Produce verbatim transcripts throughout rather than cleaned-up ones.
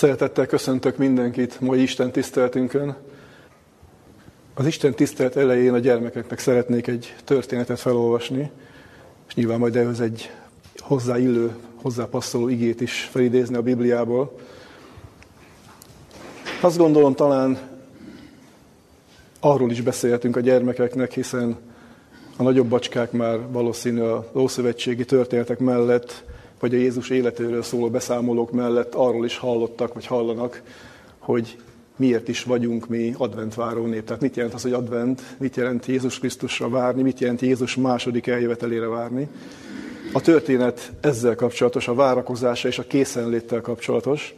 Szeretettel köszöntök mindenkit mai Isten tiszteletünkön. Az Isten tisztelet elején a gyermekeknek szeretnék egy történetet felolvasni, és nyilván majd ehhez egy hozzáillő, hozzápasszoló igét is felidézni a Bibliából. Azt gondolom, talán arról is beszélhetünk a gyermekeknek, hiszen a nagyobb bacskák már valószínű az ószövetségi történetek mellett, vagy a Jézus életéről szóló beszámolók mellett arról is hallottak, vagy hallanak, hogy miért is vagyunk mi adventváró nép. Tehát mit jelent az, hogy advent, mit jelent Jézus Krisztusra várni, mit jelent Jézus második eljövetelére várni. A történet ezzel kapcsolatos, a várakozása és a készenléttel kapcsolatos,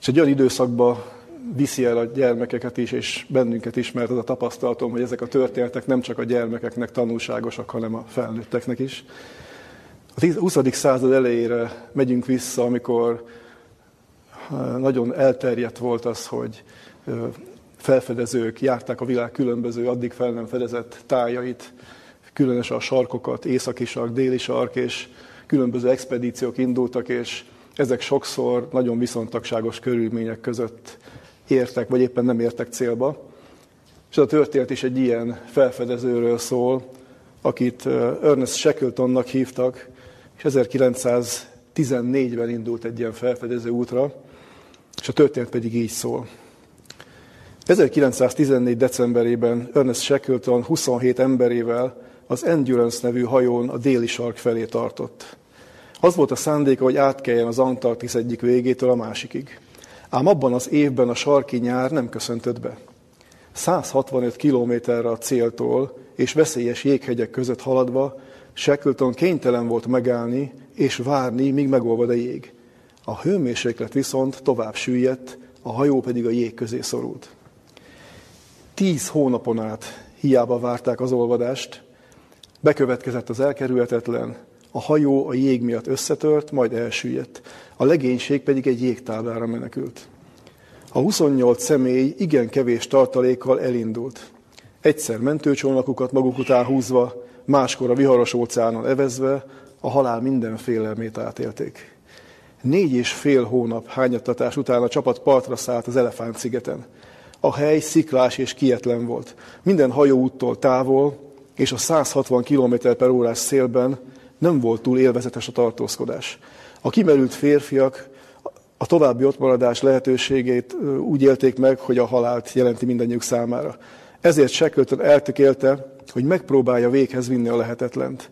és egy olyan időszakba viszi el a gyermekeket is, és bennünket is, mert az a tapasztalatom, hogy ezek a történetek nem csak a gyermekeknek tanulságosak, hanem a felnőtteknek is. A huszadik század elejére megyünk vissza, amikor nagyon elterjedt volt az, hogy felfedezők járták a világ különböző, addig fel nem fedezett tájait, különösen a sarkokat, északi sark, déli sark, és különböző expedíciók indultak, és ezek sokszor nagyon viszontagságos körülmények között értek, vagy éppen nem értek célba. És a történet is egy ilyen felfedezőről szól, akit Ernest Shackletonnak hívtak, és ezerkilencszáztizennégyben indult egy ilyen felfedező útra, és a történet pedig így szól. ezerkilencszáztizennégy. decemberében Ernest Shackleton huszonhét emberével az Endurance nevű hajón a déli sark felé tartott. Az volt a szándéka, hogy átkeljen az Antarktisz egyik végétől a másikig. Ám abban az évben a sarki nyár nem köszöntött be. száz hatvanöt kilométerre a céltól és veszélyes jéghegyek között haladva Shackleton kénytelen volt megállni és várni, míg megolvad a jég. A hőmérséklet viszont tovább süllyedt, a hajó pedig a jég közé szorult. Tíz hónapon át hiába várták az olvadást, bekövetkezett az elkerülhetetlen, a hajó a jég miatt összetört, majd elsüllyedt, a legénység pedig egy jégtáblára menekült. A huszonnyolc személy igen kevés tartalékkal elindult. Egyszer mentőcsónakukat maguk után húzva, máskor a viharos óceánon evezve, a halál minden félelmét átélték. Négy és fél hónap hányattatás után a csapat partra szállt az Elefántszigeten. A hely sziklás és kietlen volt, minden hajóúttól távol, és a száz hatvan kilométer per órás szélben nem volt túl élvezetes a tartózkodás. A kimerült férfiak a további ottmaradás lehetőségét úgy élték meg, hogy a halált jelenti mindannyiuk számára. Ezért Shackleton eltökélte, hogy megpróbálja véghez vinni a lehetetlent.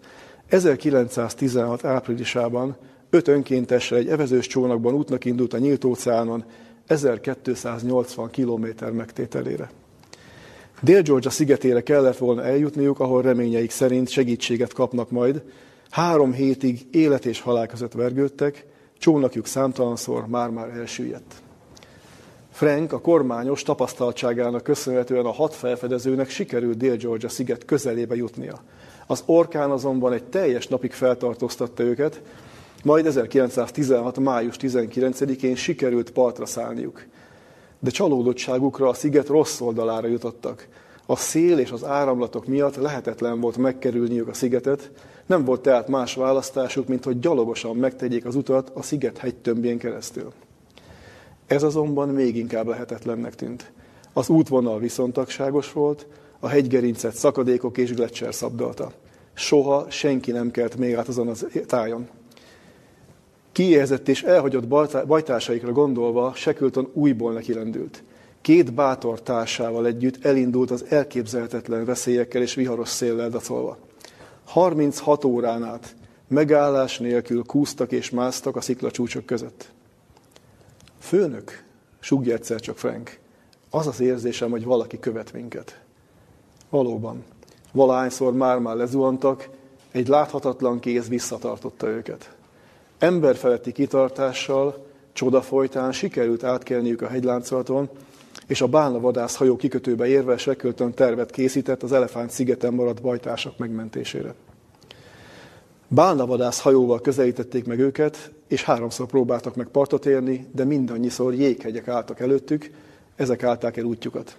ezerkilencszáztizenhat. áprilisában öt önkéntessel egy evezős csónakban útnak indult a nyílt óceánon ezerkétszáznyolcvan kilométer megtételére. Dél-Georgia szigetére kellett volna eljutniuk, ahol reményeik szerint segítséget kapnak majd. Három hétig élet és halál között vergődtek, csónakjuk számtalanszor már-már elsüllyedt. Frank a kormányos tapasztaltságának köszönhetően a hat felfedezőnek sikerült Dél-Georgia sziget közelébe jutnia. Az orkán azonban egy teljes napig feltartóztatta őket, majd ezerkilencszáztizenhat. május tizenkilencedikén sikerült partra szállniuk. De csalódottságukra a sziget rossz oldalára jutottak. A szél és az áramlatok miatt lehetetlen volt megkerülniük a szigetet, nem volt tehát más választásuk, mint hogy gyalogosan megtegyék az utat a sziget hegytömbjén keresztül. Ez azonban még inkább lehetetlennek tűnt. Az útvonal viszontagságos volt, a hegygerincet szakadékok és gletszer szabdalta. Soha senki nem kelt még át azon a tájon. Kiéhezett és elhagyott bajtársaikra gondolva Shackleton újból nekilendült. Két bátor társával együtt elindult az elképzelhetetlen veszélyekkel és viharos széllel dacolva. harminchat órán át megállás nélkül kúsztak és másztak a sziklacsúcsok között. Főnök, sugja egyszer csak Frank, az az érzésem, hogy valaki követ minket. Valóban, valahányszor már-már lezuhantak, egy láthatatlan kéz visszatartotta őket. Emberfeletti kitartással, csoda folytán sikerült átkelniük a hegyláncolaton, és a bálnavadász hajó kikötőbe érve Shackleton tervet készített az Elefántszigeten maradt bajtársak megmentésére. Bálnavadász hajóval közelítették meg őket, és háromszor próbáltak meg partot érni, de mindannyiszor jéghegyek álltak előttük, ezek állták el útjukat.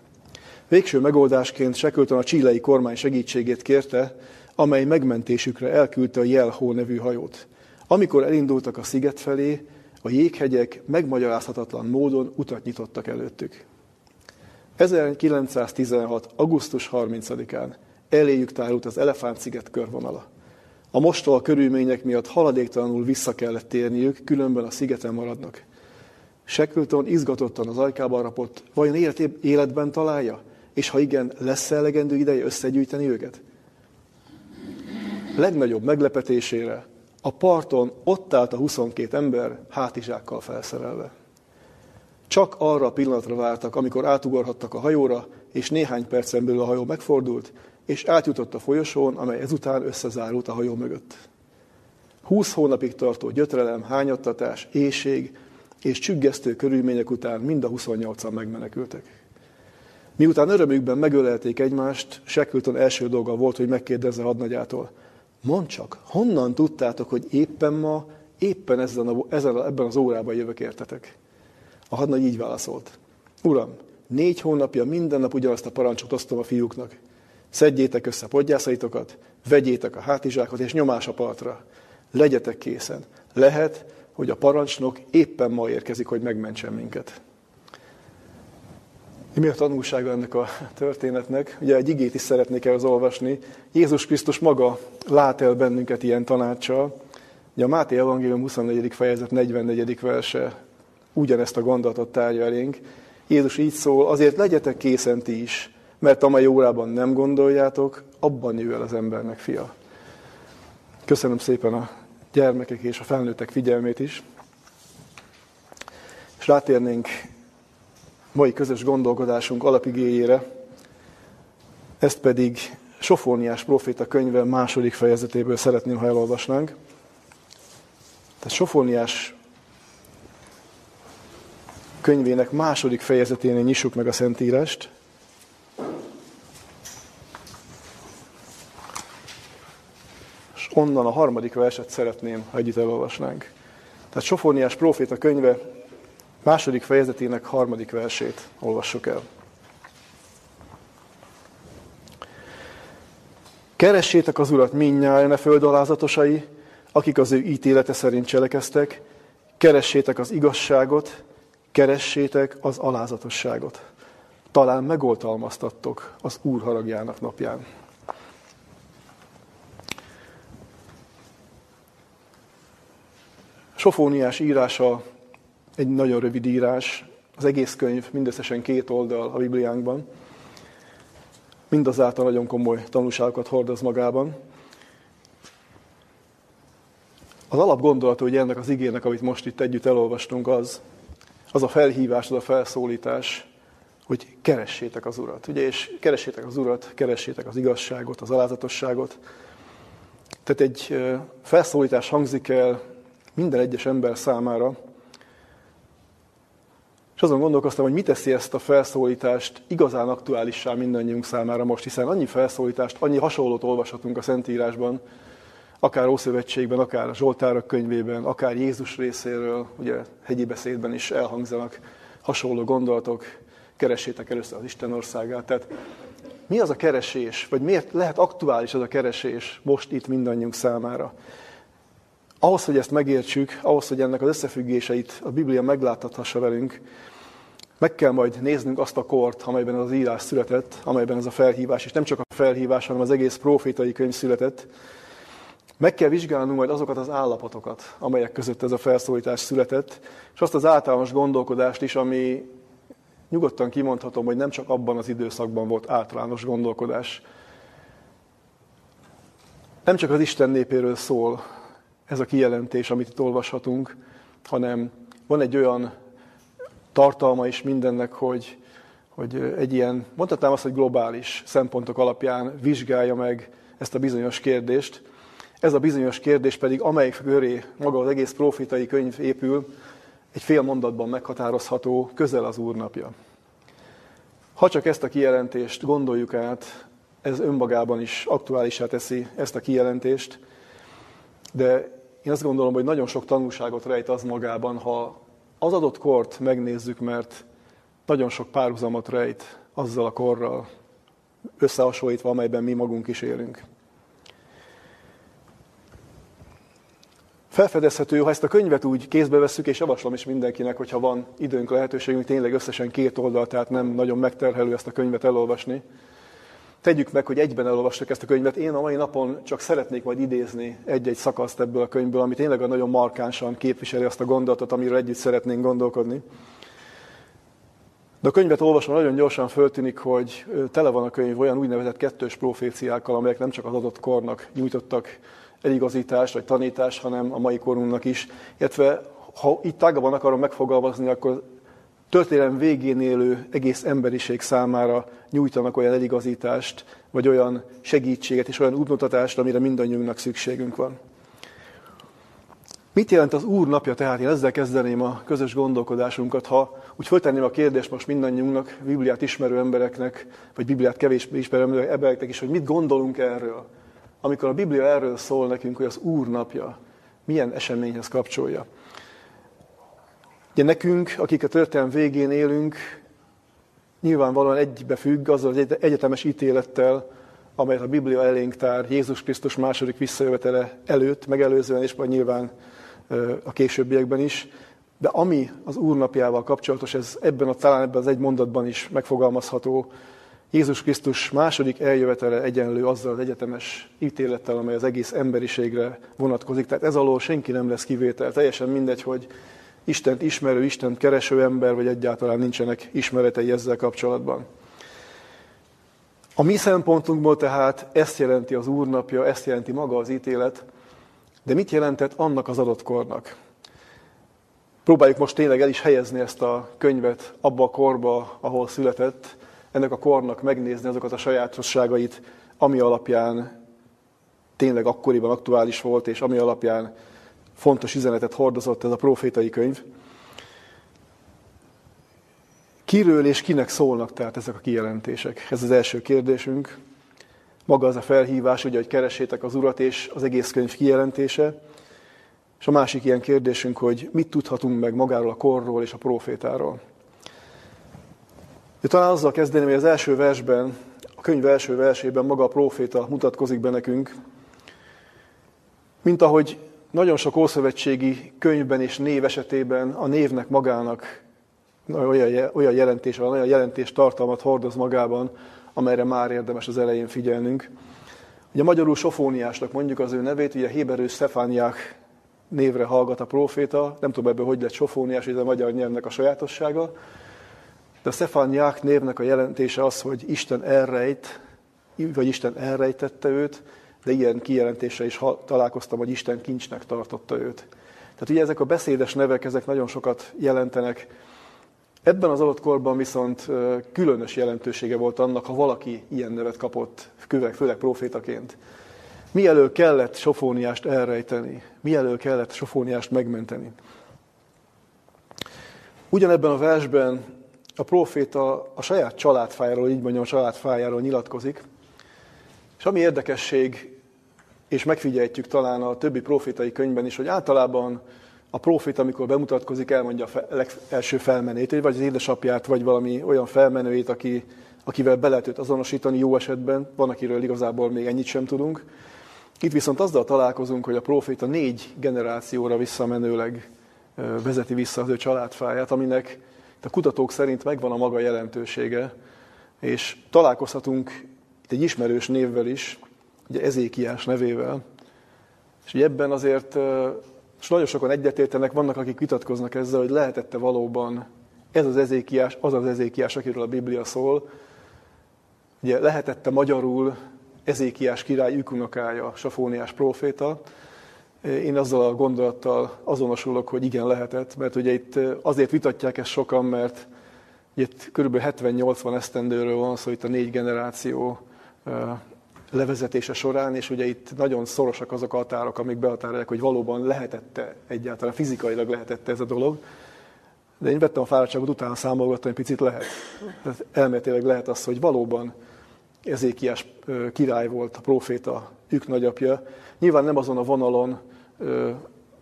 Végső megoldásként Shackleton a chilei kormány segítségét kérte, amely megmentésükre elküldte a Jelhó nevű hajót. Amikor elindultak a sziget felé, a jéghegyek megmagyarázhatatlan módon utat nyitottak előttük. ezerkilencszáztizenhat. augusztus harmincadikán eléjük tárult az Elefántsziget körvonala. A mostól körülmények miatt haladéktalanul vissza kellett térniük, különben a szigeten maradnak. Shackleton izgatottan az ajkába rapott, vajon élet életben találja? És ha igen, lesz-e elegendő ideje összegyűjteni őket? Legnagyobb meglepetésére a parton ott állt a huszonkét ember hátizsákkal felszerelve. Csak arra a pillanatra vártak, amikor átugorhattak a hajóra, és néhány percen belül a hajó megfordult, és átjutott a folyosón, amely ezután összezárult a hajó mögött. Húsz hónapig tartó gyötrelem, hányattatás, éhség és csüggesztő körülmények után mind a huszonnyolcan megmenekültek. Miután örömükben megölelték egymást, Shackleton első dolga volt, hogy megkérdezze hadnagyától: mondd csak, honnan tudtátok, hogy éppen ma, éppen ezen a, ezen a, ebben az órában jövök értetek? A hadnagy így válaszolt: uram, négy hónapja minden nap ugyanazt a parancsot osztom a fiúknak. Szedjétek össze podgyászaitokat, vegyétek a hátizsákot és nyomás a partra. Legyetek készen. Lehet, hogy a parancsnok éppen ma érkezik, hogy megmentsen minket. Mi a tanulsága ennek a történetnek? Ugye egy igét is szeretnék ehhez olvasni. Jézus Krisztus maga lát el bennünket ilyen tanácssal. Ugye a Máté evangélium huszonnegyedik fejezet negyvennegyedik verse ugyanezt a gondolatot tárja elénk. Jézus így szól: azért legyetek készen ti is, mert amely órában nem gondoljátok, abban jön el az embernek fia. Köszönöm szépen a gyermekek és a felnőttek figyelmét is. És rátérnénk mai közös gondolkodásunk alapigéjére, ezt pedig Sofóniás próféta könyve második fejezetéből szeretném, ha elolvasnánk. Tehát Sofóniás könyvének második fejezeténél nyissuk meg a Szentírást. És onnan a harmadik verset szeretném, ha együtt elolvasnánk. Tehát Sofóniás próféta könyve második fejezetének harmadik versét olvassuk el. Keressétek az Urat mindnyájan, e föld alázatosai, akik az ő ítélete szerint cselekeztek, keressétek az igazságot, keressétek az alázatosságot. Talán megoltalmaztattok az Úr haragjának napján. Sofóniás írása egy nagyon rövid írás, az egész könyv mindösszesen két oldal a Bibliánkban. Mindazáltal nagyon komoly tanulságokat hordoz magában. Az alapgondolata ugye ennek az igének, amit most itt együtt elolvastunk, az, az a felhívás, az a felszólítás, hogy keressétek az Urat. Ugye, és keressétek az Urat, keressétek az igazságot, az alázatosságot. Tehát egy felszólítás hangzik el minden egyes ember számára, és azon gondolkoztam, hogy mi teszi ezt a felszólítást igazán aktuálissá mindannyiunk számára most, hiszen annyi felszólítást, annyi hasonlót olvashatunk a Szentírásban, akár Ószövetségben, akár a Zsoltárok könyvében, akár Jézus részéről, ugye hegyi beszédben is elhangzanak hasonló gondolatok: keressétek először az Isten országát. Tehát mi az a keresés, vagy miért lehet aktuális az a keresés most itt mindannyiunk számára? Ahhoz, hogy ezt megértsük, ahhoz, hogy ennek az összefüggéseit a Biblia megláthassa velünk, meg kell majd néznünk azt a kort, amelyben az írás született, amelyben ez a felhívás, és nem csak a felhívás, hanem az egész prófétai könyv született. Meg kell vizsgálnunk majd azokat az állapotokat, amelyek között ez a felszólítás született, és azt az általános gondolkodást is, ami nyugodtan kimondhatom, hogy nem csak abban az időszakban volt általános gondolkodás. Nem csak az Isten népéről szól ez a kijelentés, amit itt olvashatunk, hanem van egy olyan tartalma is mindennek, hogy, hogy egy ilyen, mondhatnám azt, hogy globális szempontok alapján vizsgálja meg ezt a bizonyos kérdést. Ez a bizonyos kérdés pedig, amelyik köré maga az egész prófétai könyv épül, egy fél mondatban meghatározható: közel az Úr napja. Ha csak ezt a kijelentést gondoljuk át, ez önmagában is aktuálissá teszi ezt a kijelentést, de én azt gondolom, hogy nagyon sok tanulságot rejt az magában, ha az adott kort megnézzük, mert nagyon sok párhuzamot rejt azzal a korral összehasonlítva, amelyben mi magunk is élünk. felfedezhető, ha ezt a könyvet úgy kézbe vesszük, és javaslom is mindenkinek, hogyha van időnk, lehetőségünk, tényleg összesen két oldal, tehát nem nagyon megterhelő ezt a könyvet elolvasni. Tegyük meg, hogy egyben elolvassuk ezt a könyvet. Én a mai napon csak szeretnék majd idézni egy-egy szakaszt ebből a könyvből, ami tényleg nagyon markánsan képviseli azt a gondolatot, amiről együtt szeretnénk gondolkodni. De a könyvet olvasom, nagyon gyorsan föltűnik, hogy tele van a könyv olyan úgynevezett kettős proféciákkal, amelyek nem csak az adott kornak nyújtottak eligazítást vagy tanítást, hanem a mai korunknak is. Illetve, ha itt tágabban akarom megfogalmazni, akkor történelem végén élő egész emberiség számára nyújtanak olyan eligazítást, vagy olyan segítséget és olyan útmutatást, amire mindannyiunknak szükségünk van. Mit jelent az Úr napja? Tehát én ezzel kezdeném a közös gondolkodásunkat. Ha úgy föltenném a kérdést most mindannyiunknak, Bibliát ismerő embereknek, vagy Bibliát kevésbé ismerő embereknek is, hogy mit gondolunk erről, amikor a Biblia erről szól nekünk, hogy az Úr napja milyen eseményhez kapcsolja. Ugye nekünk, akik a történelem végén élünk, nyilvánvalóan egybefügg azzal az egyetemes ítélettel, amelyet a Biblia elénk tár Jézus Krisztus második visszajövetele előtt, megelőzően és majd nyilván a későbbiekben is. De ami az Úr napjával kapcsolatos, ez ebben a, talán ebben az egy mondatban is megfogalmazható. Jézus Krisztus második eljövetele egyenlő azzal az egyetemes ítélettel, amely az egész emberiségre vonatkozik. Tehát ez alól senki nem lesz kivétel. Teljesen mindegy, hogy Istent ismerő, Istent kereső ember, vagy egyáltalán nincsenek ismeretei ezzel kapcsolatban. A mi szempontunkból tehát ezt jelenti az Úr napja, ezt jelenti maga az ítélet, de mit jelentett annak az adott kornak? Próbáljuk most tényleg el is helyezni ezt a könyvet abba a korba, ahol született, ennek a kornak megnézni azokat a sajátosságait, ami alapján tényleg akkoriban aktuális volt, és ami alapján fontos üzenetet hordozott ez a profétai könyv. Kiről és kinek szólnak tehát ezek a kijelentések? Ez az első kérdésünk. Maga az a felhívás, ugye, hogy keressétek az Urat, és az egész könyv kijelentése. És a másik ilyen kérdésünk, hogy mit tudhatunk meg magáról a korról és a profétáról. De talán azzal kezdeném, hogy az első versben, a könyv első versében maga a proféta mutatkozik be nekünk, mint ahogy nagyon sok ószövetségi könyvben és név esetében a névnek magának olyan, olyan jelentés van, olyan jelentés tartalmat hordoz magában, amelyre már érdemes az elején figyelnünk. Ugye magyarul Sofóniásnak mondjuk az ő nevét, ugye héberül Szefániák névre hallgat a proféta, nem tudom ebből hogy lett Sofóniás, ez a magyar nyelvnek a sajátossága, de a Szefániák névnek a jelentése az, hogy Isten elrejt, vagy Isten elrejtette őt, de ilyen kijelentéssel is találkoztam, hogy Isten kincsnek tartotta őt. Tehát ugye ezek a beszédes nevek, ezek nagyon sokat jelentenek. Ebben az adott korban viszont különös jelentősége volt annak, ha valaki ilyen nevet kapott, főleg profétaként. Mielől kellett Sofóniást elrejteni? Mielől kellett Sofóniást megmenteni? Ugyanebben a versben a proféta a saját családfájáról, így mondjam, a családfájáról nyilatkozik, és ami érdekesség, és megfigyeljük talán a többi profétai könyvben is, hogy általában a proféta, amikor bemutatkozik, elmondja a legelső felmenőjét, vagy az édesapját, vagy valami olyan felmenőjét, aki, akivel be lehet őt azonosítani jó esetben. Van, akiről igazából még ennyit sem tudunk. Itt viszont azzal találkozunk, hogy a proféta négy generációra visszamenőleg vezeti vissza az ő családfáját, aminek a kutatók szerint megvan a maga jelentősége, és találkozhatunk itt egy ismerős névvel is, ugye Ezékiás nevével. És ugye ebben azért, és nagyon sokan egyetértenek, vannak, akik vitatkoznak ezzel, hogy lehetette valóban ez az Ezékiás, az az Ezékiás, akiről a Biblia szól. Ugye lehetette magyarul Ezékiás király ükunokája, Sofóniás próféta. Én azzal a gondolattal azonosulok, hogy igen, lehetett, mert ugye itt azért vitatják ezt sokan, mert itt kb. hetven-nyolcvan esztendőről van szó, itt a négy generáció levezetése során, és ugye itt nagyon szorosak azok a határok, amik behatárolják, hogy valóban lehetette egyáltalán, fizikailag lehetette ez a dolog. De én vettem a fáradtságot, utána számolgattam, egy picit lehet. Tehát elméletileg lehet az, hogy valóban Ezékiás király volt a próféta, ők nagyapja. Nyilván nem azon a vonalon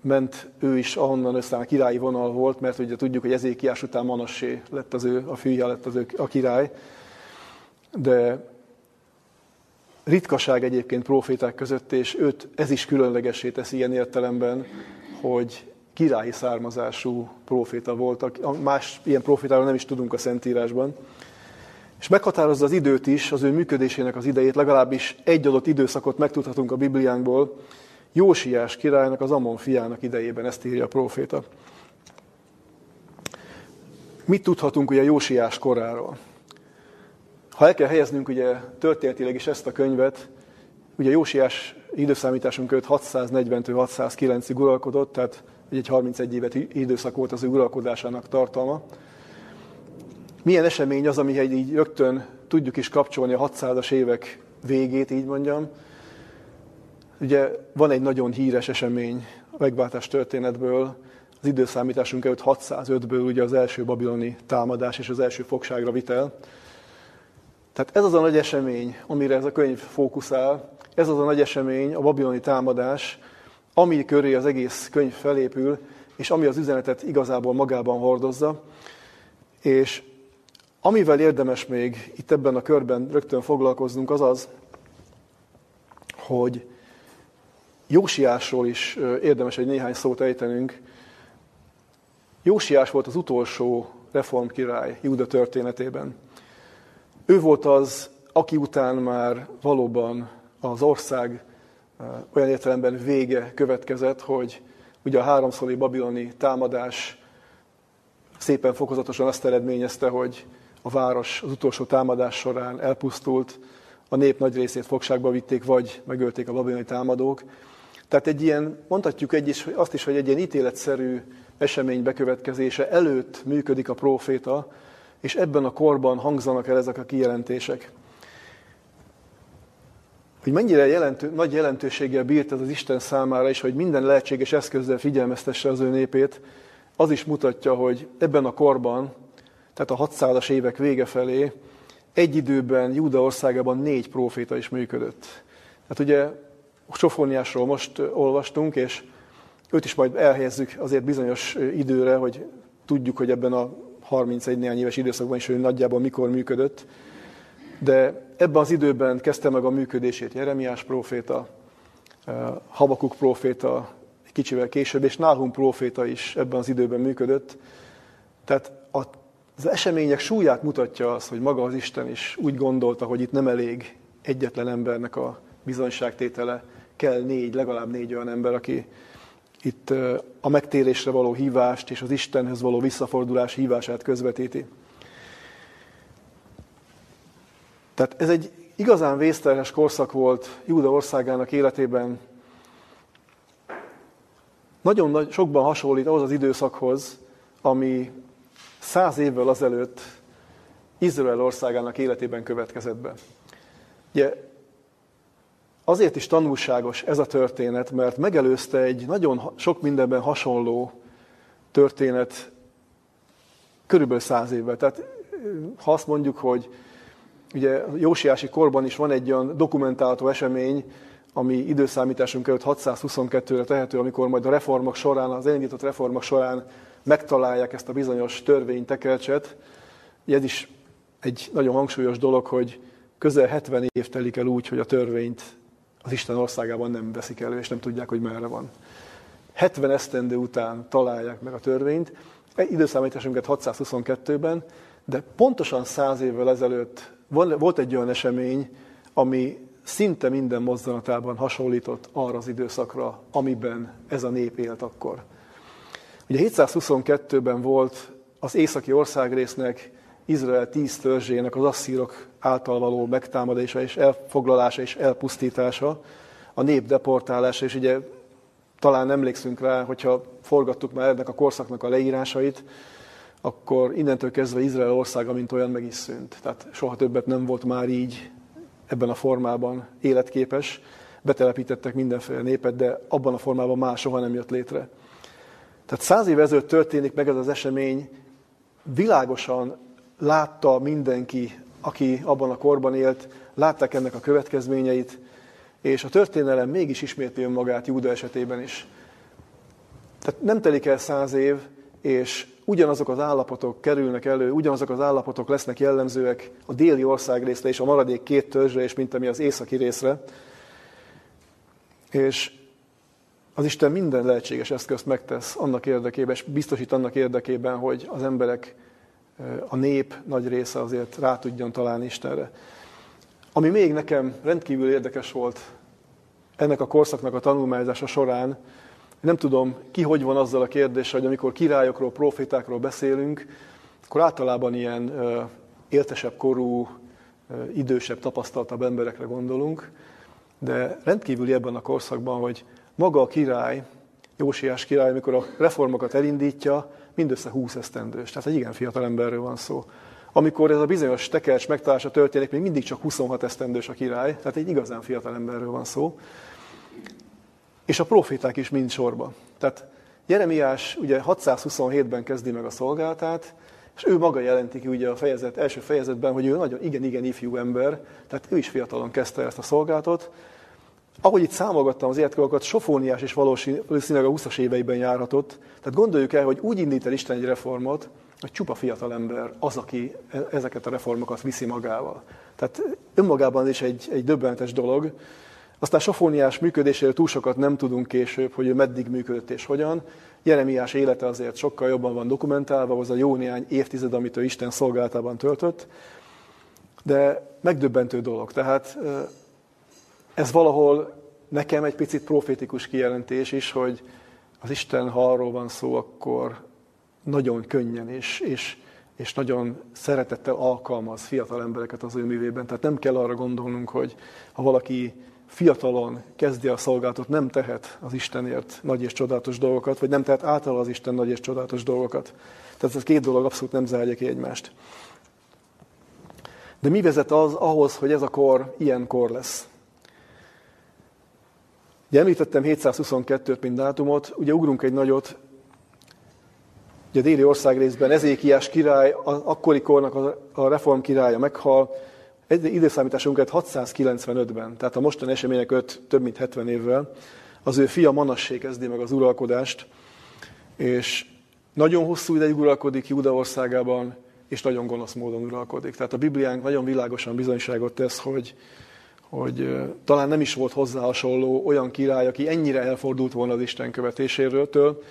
ment ő is, ahonnan aztán a királyi vonal volt, mert ugye tudjuk, hogy Ezékiás után Manassé lett az ő, a fia lett az ő a király. De ritkaság egyébként proféták között, és őt ez is különlegessé teszi ilyen értelemben, hogy királyi származású proféta voltak. Más ilyen profétáról nem is tudunk a Szentírásban. És meghatározza az időt is, az ő működésének az idejét, legalábbis egy adott időszakot megtudhatunk a Bibliánkból, Jósiás királynak, az Amon fiának idejében, ezt írja a proféta. Mit tudhatunk ugye Jósiás koráról? Ha el kell helyeznünk ugye történetileg is ezt a könyvet, ugye Jósiás időszámításunk előtt hatszáznegyventől hatszázkilencig uralkodott, tehát egy harmincegy évet időszak volt az ő uralkodásának tartalma. Milyen esemény az, amihez így rögtön tudjuk is kapcsolni a hatszázas évek végét, így mondjam. Ugye van egy nagyon híres esemény a megváltás történetből, az időszámításunk előtt hatszázötből ugye az első babiloni támadás és az első fogságra vitel. Tehát ez az a nagy esemény, amire ez a könyv fókuszál, ez az a nagy esemény, a babiloni támadás, ami köré az egész könyv felépül, és ami az üzenetet igazából magában hordozza. És amivel érdemes még itt ebben a körben rögtön foglalkoznunk, az az, hogy Jósiásról is érdemes egy néhány szót ejtenünk. Jósiás volt az utolsó reformkirály Júda történetében. Ő volt az, aki után már valóban az ország olyan értelemben vége következett, hogy ugye a háromszori babiloni támadás szépen fokozatosan azt eredményezte, hogy a város az utolsó támadás során elpusztult, a nép nagy részét fogságba vitték, vagy megölték a babiloni támadók. Tehát egy ilyen, mondhatjuk egy is, azt is, hogy egy ilyen ítéletszerű esemény bekövetkezése előtt működik a próféta, és ebben a korban hangzanak el ezek a kijelentések. Hogy mennyire jelentő, nagy jelentőséggel bírt ez az Isten számára is, hogy minden lehetséges eszközzel figyelmeztesse az ő népét, az is mutatja, hogy ebben a korban, tehát a hatszázas évek vége felé, egy időben Júda országában négy próféta is működött. Hát ugye Sofóniásról most olvastunk, és őt is majd elhelyezzük azért bizonyos időre, hogy tudjuk, hogy ebben a harmincegy néhány éves időszakban is, hogy nagyjából mikor működött. De ebben az időben kezdte meg a működését Jeremiás próféta, Habakuk próféta egy kicsivel később, és Náhum próféta is ebben az időben működött. Tehát az események súlyát mutatja az, hogy maga az Isten is úgy gondolta, hogy itt nem elég egyetlen embernek a bizonyságtétele, kell négy, legalább négy olyan ember, aki itt a megtérésre való hívást és az Istenhez való visszafordulás hívását közvetíti. Tehát ez egy igazán vészterhes korszak volt Júda országának életében. Nagyon nagy, sokban hasonlít ahhoz az időszakhoz, ami száz évvel azelőtt Izrael országának életében következett be. Ugye, azért is tanulságos ez a történet, mert megelőzte egy nagyon sok mindenben hasonló történet körülbelül száz évvel. Tehát ha azt mondjuk, hogy ugye Jósiási korban is van egy olyan dokumentálható esemény, ami időszámításunk előtt hatszázhuszonkettőre tehető, amikor majd a reformok során, az elindított reformok során megtalálják ezt a bizonyos törvénytekercset. Ez is egy nagyon hangsúlyos dolog, hogy közel hetven év telik el úgy, hogy a törvényt az Isten országában nem veszik elő, és nem tudják, hogy merre van. hetven esztendő után találják meg a törvényt, időszámításunkat hatszázhuszonkettőben, de pontosan száz évvel ezelőtt volt egy olyan esemény, ami szinte minden mozzanatában hasonlított arra az időszakra, amiben ez a nép élt akkor. Ugye hétszázhuszonkettőben volt az északi országrésznek, Izrael tíz törzsének az asszírok által való megtámadása és elfoglalása és elpusztítása, a nép deportálása, és ugye talán emlékszünk rá, hogyha forgattuk már ennek a korszaknak a leírásait, akkor innentől kezdve Izrael országa, mint olyan, meg is szűnt. Tehát soha többet nem volt már így ebben a formában életképes. Betelepítettek mindenféle népet, de abban a formában már soha nem jött létre. Tehát száz év ezelőtt történik meg ez az esemény, világosan látta mindenki, aki abban a korban élt, látták ennek a következményeit, és a történelem mégis ismétli önmagát Júda esetében is. Tehát nem telik el száz év, és ugyanazok az állapotok kerülnek elő, ugyanazok az állapotok lesznek jellemzőek a déli ország részre és a maradék két törzsre, és mint ami az északi részre. És az Isten minden lehetséges eszközt megtesz annak érdekében, és biztosít annak érdekében, hogy az emberek, a nép nagy része azért rá tudjon találni Istenre. Ami még nekem rendkívül érdekes volt ennek a korszaknak a tanulmányozása során, nem tudom, ki hogy van azzal a kérdéssel, hogy amikor királyokról, profétákról beszélünk, akkor általában ilyen éltesebb korú, idősebb, tapasztaltabb emberekre gondolunk, de rendkívüli ebben a korszakban, hogy maga a király, Jósiás király, amikor a reformokat elindítja, mindössze húsz esztendős, tehát egy igen fiatal emberről van szó. Amikor ez a bizonyos tekercs megtalálása történik, még mindig csak huszonhat esztendős a király, tehát egy igazán fiatal emberről van szó. És a proféták is mind sorba. Tehát Jeremiás ugye hatszázhuszonhétben kezdi meg a szolgálatát, és ő maga jelenti ki ugye a fejezet, első fejezetben, hogy ő nagyon igen-igen ifjú ember, tehát ő is fiatalon kezdte ezt a szolgálatot. Ahogy itt számolgattam az életkorokat, Sofóniás is valószínűleg a huszas éveiben járhatott. Tehát gondoljuk el, hogy úgy indít el Isten egy reformot, hogy csupa fiatal ember az, aki ezeket a reformokat viszi magával. Tehát önmagában is egy, egy döbbenetes dolog. Aztán Sofóniás működéséről túl sokat nem tudunk később, hogy ő meddig működött és hogyan. Jeremiás élete azért sokkal jobban van dokumentálva, az a jó néhány évtized, amit ő Isten szolgálatában töltött. De megdöbbentő dolog. Tehát ez valahol nekem egy picit profétikus kijelentés is, hogy az Isten, ha arról van szó, akkor nagyon könnyen és, és, és nagyon szeretettel alkalmaz fiatal embereket az ő művében. Tehát nem kell arra gondolnunk, hogy ha valaki fiatalon kezdi a szolgálatot, nem tehet az Istenért nagy és csodálatos dolgokat, vagy nem tehet által az Isten nagy és csodálatos dolgokat. Tehát ez két dolog abszolút nem zárja ki egymást. De mi vezet az ahhoz, hogy ez a kor ilyen kor lesz? Ugye említettem hétszázhuszonkettőt, mint dátumot, ugye ugrunk egy nagyot, ugye a déli ország részben Ezékiás király, az akkori kornak a reform királya meghal, egy időszámításunkat hatszázkilencvenötben, tehát a mostani események öt, több mint hetven évvel, az ő fia Manassé kezdi meg az uralkodást, és nagyon hosszú ideig uralkodik Júda országában, és nagyon gonosz módon uralkodik. Tehát a Bibliánk nagyon világosan bizonyságot tesz, hogy, hogy talán nem is volt hozzá hasonló olyan király, aki ennyire elfordult volna az Isten követéséről,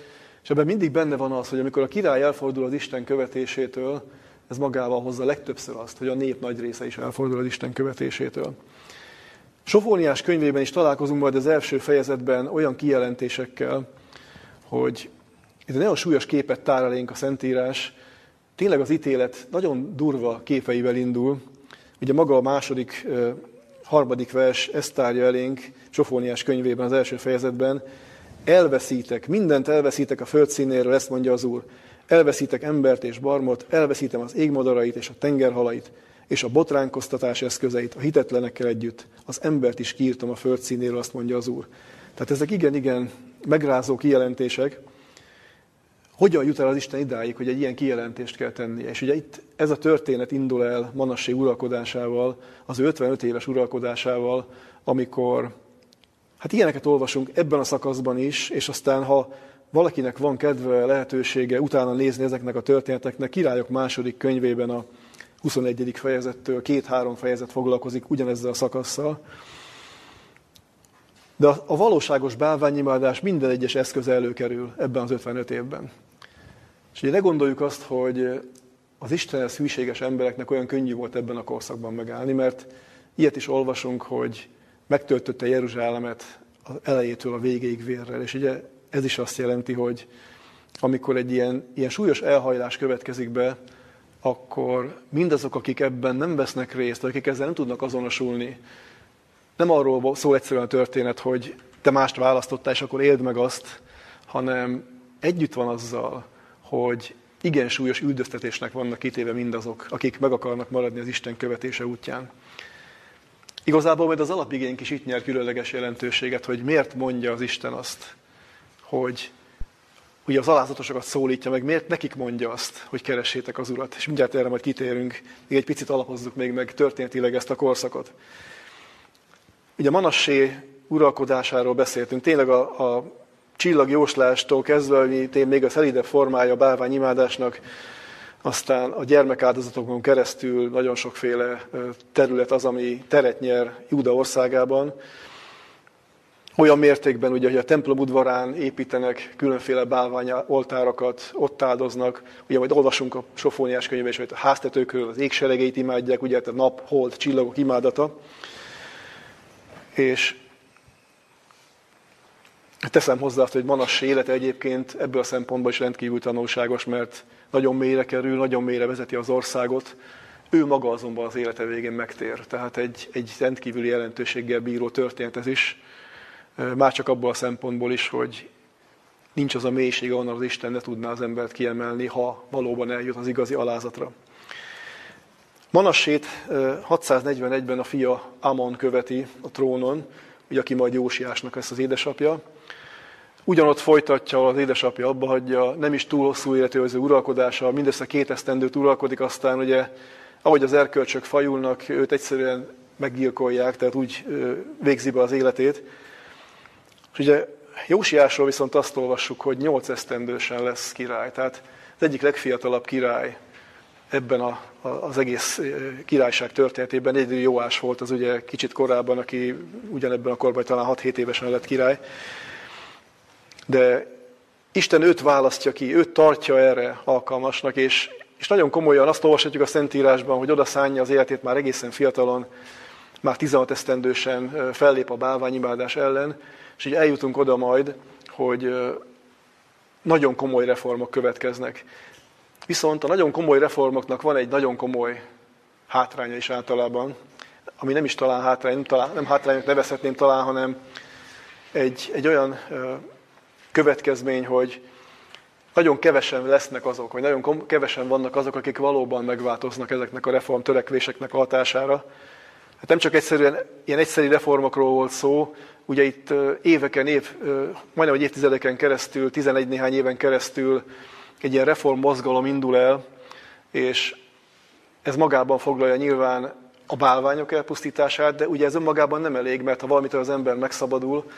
és ebben mindig benne van az, hogy amikor a király elfordul az Isten követésétől, ez magával hozza legtöbbször azt, hogy a nép nagy része is elfordul az Isten követésétől. Sofóniás könyvében is találkozunk majd az első fejezetben olyan kijelentésekkel, hogy itt egy nagyon súlyos képet tár elénk a Szentírás, tényleg az ítélet nagyon durva képeivel indul. Ugye maga a második, harmadik vers ezt tárja elénk Sofóniás könyvében az első fejezetben. Elveszítek, mindent elveszítek a föld színéről, ezt mondja az Úr. Elveszítek embert és barmot, elveszítem az égmadarait és a tengerhalait, és a botránkoztatás eszközeit, a hitetlenekkel együtt, az embert is kiírtam a föld színéről, azt mondja az Úr. Tehát ezek igen-igen megrázó kijelentések. Hogyan jut el az Isten idáig, hogy egy ilyen kijelentést kell tennie? És ugye itt ez a történet indul el Manassé uralkodásával, az ő ötvenöt éves uralkodásával, amikor, hát ilyeneket olvasunk ebben a szakaszban is, és aztán ha valakinek van kedve, lehetősége utána nézni ezeknek a történeteknek, Királyok második könyvében a huszonegyedik fejezettől két-három fejezet foglalkozik ugyanezzel a szakasszal. De a valóságos bálványimádás minden egyes eszköz előkerül ebben az ötvenöt évben. És ugye ne gondoljuk azt, hogy az Istenhez hűséges embereknek olyan könnyű volt ebben a korszakban megállni, mert ilyet is olvasunk, hogy megtöltötte Jeruzsálemet az elejétől a végéig vérrel, és ugye ez is azt jelenti, hogy amikor egy ilyen, ilyen súlyos elhajlás következik be, akkor mindazok, akik ebben nem vesznek részt, akik ezzel nem tudnak azonosulni, nem arról szól egyszerűen a történet, hogy te mást választottál, és akkor éld meg azt, hanem együtt van azzal, hogy igen súlyos üldöztetésnek vannak kitéve mindazok, akik meg akarnak maradni az Isten követése útján. Igazából majd az alapigénk is itt nyer különleges jelentőséget, hogy miért mondja az Isten azt, hogy ugye az alázatosokat szólítja meg, miért nekik mondja azt, hogy keressétek az Urat. És mindjárt erre majd kitérünk, még egy picit alapozzuk még meg történetileg ezt a korszakot. Ugye Manassé uralkodásáról beszéltünk, tényleg a, a csillagjóslástól kezdve, ami még a szelídebb formája a bálványimádásnak, aztán a gyermekáldozatokon keresztül nagyon sokféle terület az, ami teret nyer Júda országában. Olyan mértékben, ugye, hogy a templom udvarán építenek különféle bálványoltárakat, ott áldoznak. Ugye majd olvasunk a Sofóniás könyvben is, hogy a háztetőkről az égseregeit imádják, ugye a nap, hold, csillagok imádata. És teszem hozzá azt, hogy Manassé élete egyébként ebből a szempontból is rendkívül tanulságos, mert nagyon mélyre kerül, nagyon mélyre vezeti az országot. Ő maga azonban az élete végén megtér. Tehát egy, egy rendkívüli jelentőséggel bíró történet ez is. Már csak abban a szempontból is, hogy nincs az a mélység, ahonnan az Isten ne tudná az embert kiemelni, ha valóban eljut az igazi alázatra. Manassét hatszáznegyvenegyben a fia Amon követi a trónon, ugye, aki majd Jósiásnak lesz az édesapja. Ugyanott folytatja, az édesapja abba hagyja, nem is túl hosszú életőrző uralkodása, mindössze két esztendőt uralkodik, aztán ugye, ahogy az erkölcsök fajulnak, őt egyszerűen meggyilkolják, tehát úgy végzi be az életét. És ugye Jósiásról viszont azt olvassuk, hogy nyolc esztendősen lesz király. Tehát az egyik legfiatalabb király ebben a, a, az egész királyság történetében. Egyedül Jóás volt az ugye kicsit korábban, aki ugyanebben a korban talán hat-hét évesen lett király. De Isten őt választja ki, őt tartja erre alkalmasnak, és, és nagyon komolyan azt olvashatjuk a Szentírásban, hogy odaszánja az életét már egészen fiatalon, már tizenhat esztendősen fellép a bálványimádás ellen, és így eljutunk oda majd, hogy nagyon komoly reformok következnek. Viszont a nagyon komoly reformoknak van egy nagyon komoly hátránya is általában, ami nem is talán hátrány, nem, talán, nem hátrányot nevezhetném talán, hanem egy, egy olyan következmény, hogy nagyon kevesen lesznek azok, vagy nagyon kevesen vannak azok, akik valóban megváltoznak ezeknek a reform törekvéseknek a hatására. Hát nem csak egyszerűen ilyen egyszerű reformokról volt szó, ugye itt éveken, év, majdnem egy évtizedeken keresztül, tizenegy néhány éven keresztül egy ilyen reformmozgalom indul el, és ez magában foglalja nyilván a bálványok elpusztítását, de ugye ez önmagában nem elég, mert ha valamitől az ember megszabadul,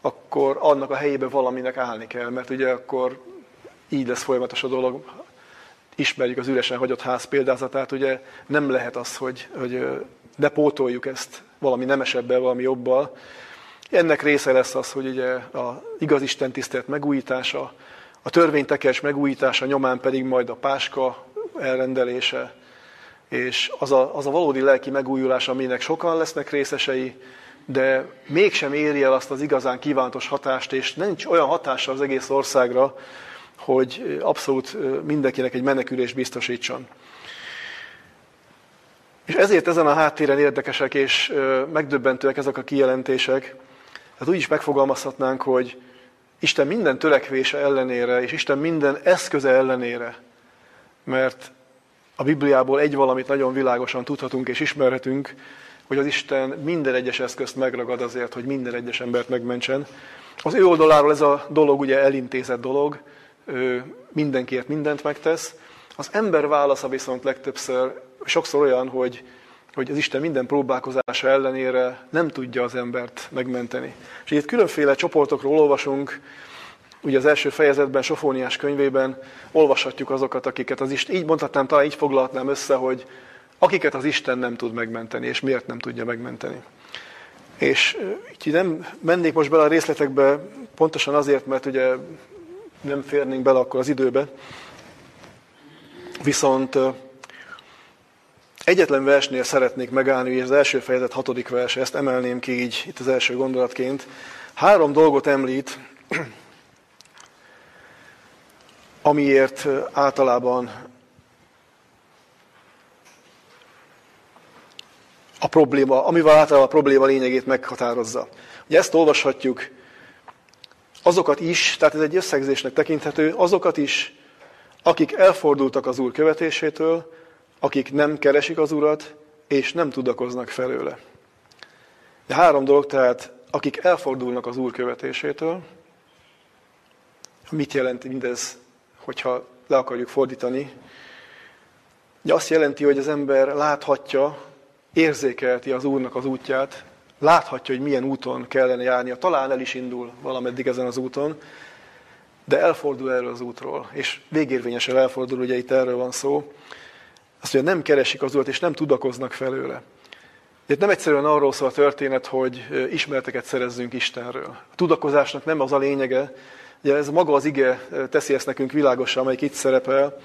akkor annak a helyébe valaminek állni kell, mert ugye akkor így lesz folyamatos a dolog. Ismerjük az üresen hagyott ház példázatát, ugye nem lehet az, hogy, hogy ne pótoljuk ezt valami nemesebbel, valami jobbal. Ennek része lesz az, hogy ugye az igaz Isten tisztelet megújítása, a törvénytekercs megújítása, nyomán pedig majd a páska elrendelése, és az a, az a valódi lelki megújulás, aminek sokan lesznek részesei, de mégsem éri el azt az igazán kívánatos hatást, és nincs olyan hatása az egész országra, hogy abszolút mindenkinek egy menekülést biztosítson. És ezért ezen a háttéren érdekesek és megdöbbentőek ezek a kijelentések. Hát úgy is megfogalmazhatnánk, hogy Isten minden törekvése ellenére, és Isten minden eszköze ellenére, mert a Bibliából egy valamit nagyon világosan tudhatunk és ismerhetünk, hogy az Isten minden egyes eszközt megragad azért, hogy minden egyes embert megmentsen. Az ő oldaláról ez a dolog ugye elintézett dolog, mindenkiért mindent megtesz. Az ember válasza viszont legtöbbször, sokszor olyan, hogy, hogy az Isten minden próbálkozása ellenére nem tudja az embert megmenteni. És itt különféle csoportokról olvasunk, ugye az első fejezetben, Sofóniás könyvében olvashatjuk azokat, akiket az Isten, így mondhatnám, talán így foglalhatnám össze, hogy akiket az Isten nem tud megmenteni, és miért nem tudja megmenteni. És így nem mennék most bele a részletekbe, pontosan azért, mert ugye nem férnénk bele akkor az időbe. Viszont egyetlen versnél szeretnék megállni, ugye az első fejezet hatodik verse, ezt emelném ki így itt az első gondolatként. Három dolgot említ, amiért általában a probléma, amivel általában a probléma lényegét meghatározza. Ugye ezt olvashatjuk, azokat is, tehát ez egy összegzésnek tekinthető, azokat is, akik elfordultak az Úr követésétől, akik nem keresik az Urat, és nem tudakoznak felőle. De három dolog, tehát akik elfordulnak az Úr követésétől, mit jelenti mindez, hogyha le akarjuk fordítani? De azt jelenti, hogy az ember láthatja, érzékelti az Úrnak az útját, láthatja, hogy milyen úton kellene járnia, talán el is indul valameddig ezen az úton, de elfordul erről az útról, és végérvényesen elfordul, ugye itt erről van szó. Azt mondja, nem keresik az Urat, és nem tudakoznak felőle. Itt nem egyszerűen arról szól a történet, hogy ismereteket szerezzünk Istenről. A tudakozásnak nem az a lényege, ugye ez maga az ige teszi ezt nekünk világossá, amelyik itt szerepel,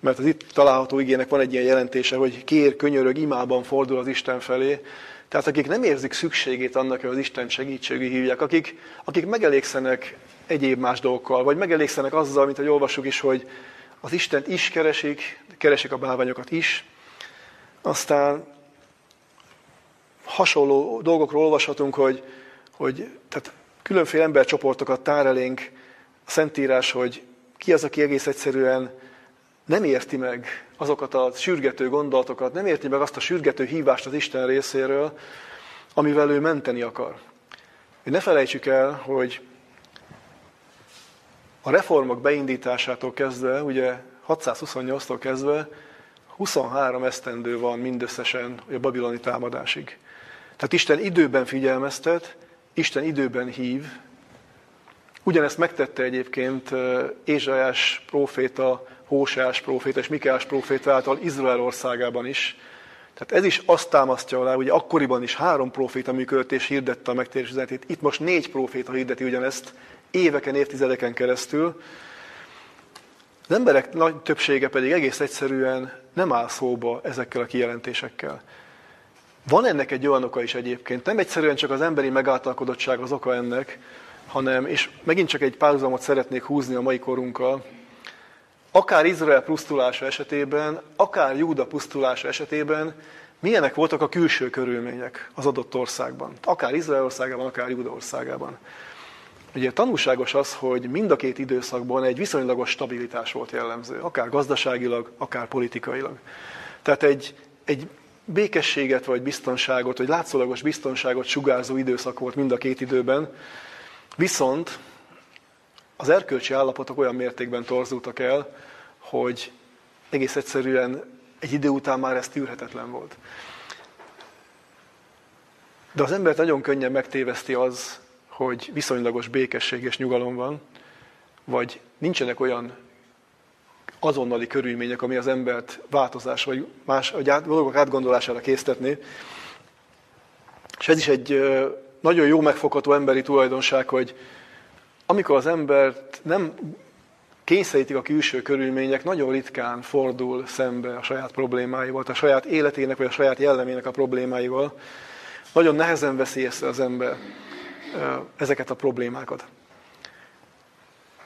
mert az itt található igének van egy ilyen jelentése, hogy kér, könyörög, imában fordul az Isten felé. Tehát akik nem érzik szükségét annak, hogy az Isten segítségű hívják, akik, akik megelégszenek egyéb más dolgokkal, vagy megelégszenek azzal, mint ahogy olvassuk is, hogy az Istent is keresik, keresik a bálványokat is. Aztán hasonló dolgokról olvashatunk, hogy, hogy tehát különféle embercsoportokat tár elénk a Szentírás, hogy ki az, aki egész egyszerűen nem érti meg azokat a sürgető gondolatokat, nem érti meg azt a sürgető hívást az Isten részéről, amivel ő menteni akar. Ne felejtsük el, hogy a reformok beindításától kezdve, ugye hatszázhuszonnyolctól kezdve, huszonhárom esztendő van mindösszesen a babiloni támadásig. Tehát Isten időben figyelmeztet, Isten időben hív. Ugyanezt megtette egyébként Ézsaiás próféta, Hóseás próféta és Mikeás próféta által Izrael országában is. Tehát ez is azt támasztja alá, hogy akkoriban is három próféta működött és hirdette a megtérés üzenetét. Itt most négy próféta hirdeti ugyanezt éveken, évtizedeken keresztül. Az emberek nagy többsége pedig egész egyszerűen nem áll szóba ezekkel a kijelentésekkel. Van ennek egy olyan oka is egyébként, nem egyszerűen csak az emberi megáltalkodottság az oka ennek, hanem, és megint csak egy párhuzamot szeretnék húzni a mai korunkkal, akár Izrael pusztulása esetében, akár Júda pusztulása esetében, milyenek voltak a külső körülmények az adott országban, akár Izrael országában, akár Júda országában. Ugye tanulságos az, hogy mind a két időszakban egy viszonylagos stabilitás volt jellemző, akár gazdaságilag, akár politikailag. Tehát egy, egy békességet vagy biztonságot, vagy látszólagos biztonságot sugárzó időszak volt mind a két időben, viszont az erkölcsi állapotok olyan mértékben torzultak el, hogy egész egyszerűen egy idő után már ez tűrhetetlen volt. De az embert nagyon könnyen megtéveszti az, hogy viszonylagos békesség és nyugalom van, vagy nincsenek olyan azonnali körülmények, ami az embert változás, vagy más vagy át, dolgok átgondolására késztetné. És ez is egy nagyon jó megfogható emberi tulajdonság, hogy amikor az embert nem kényszerítik a külső körülmények, nagyon ritkán fordul szembe a saját problémáival, a saját életének, vagy a saját jellemének a problémáival. Nagyon nehezen veszi észre az ember ezeket a problémákat.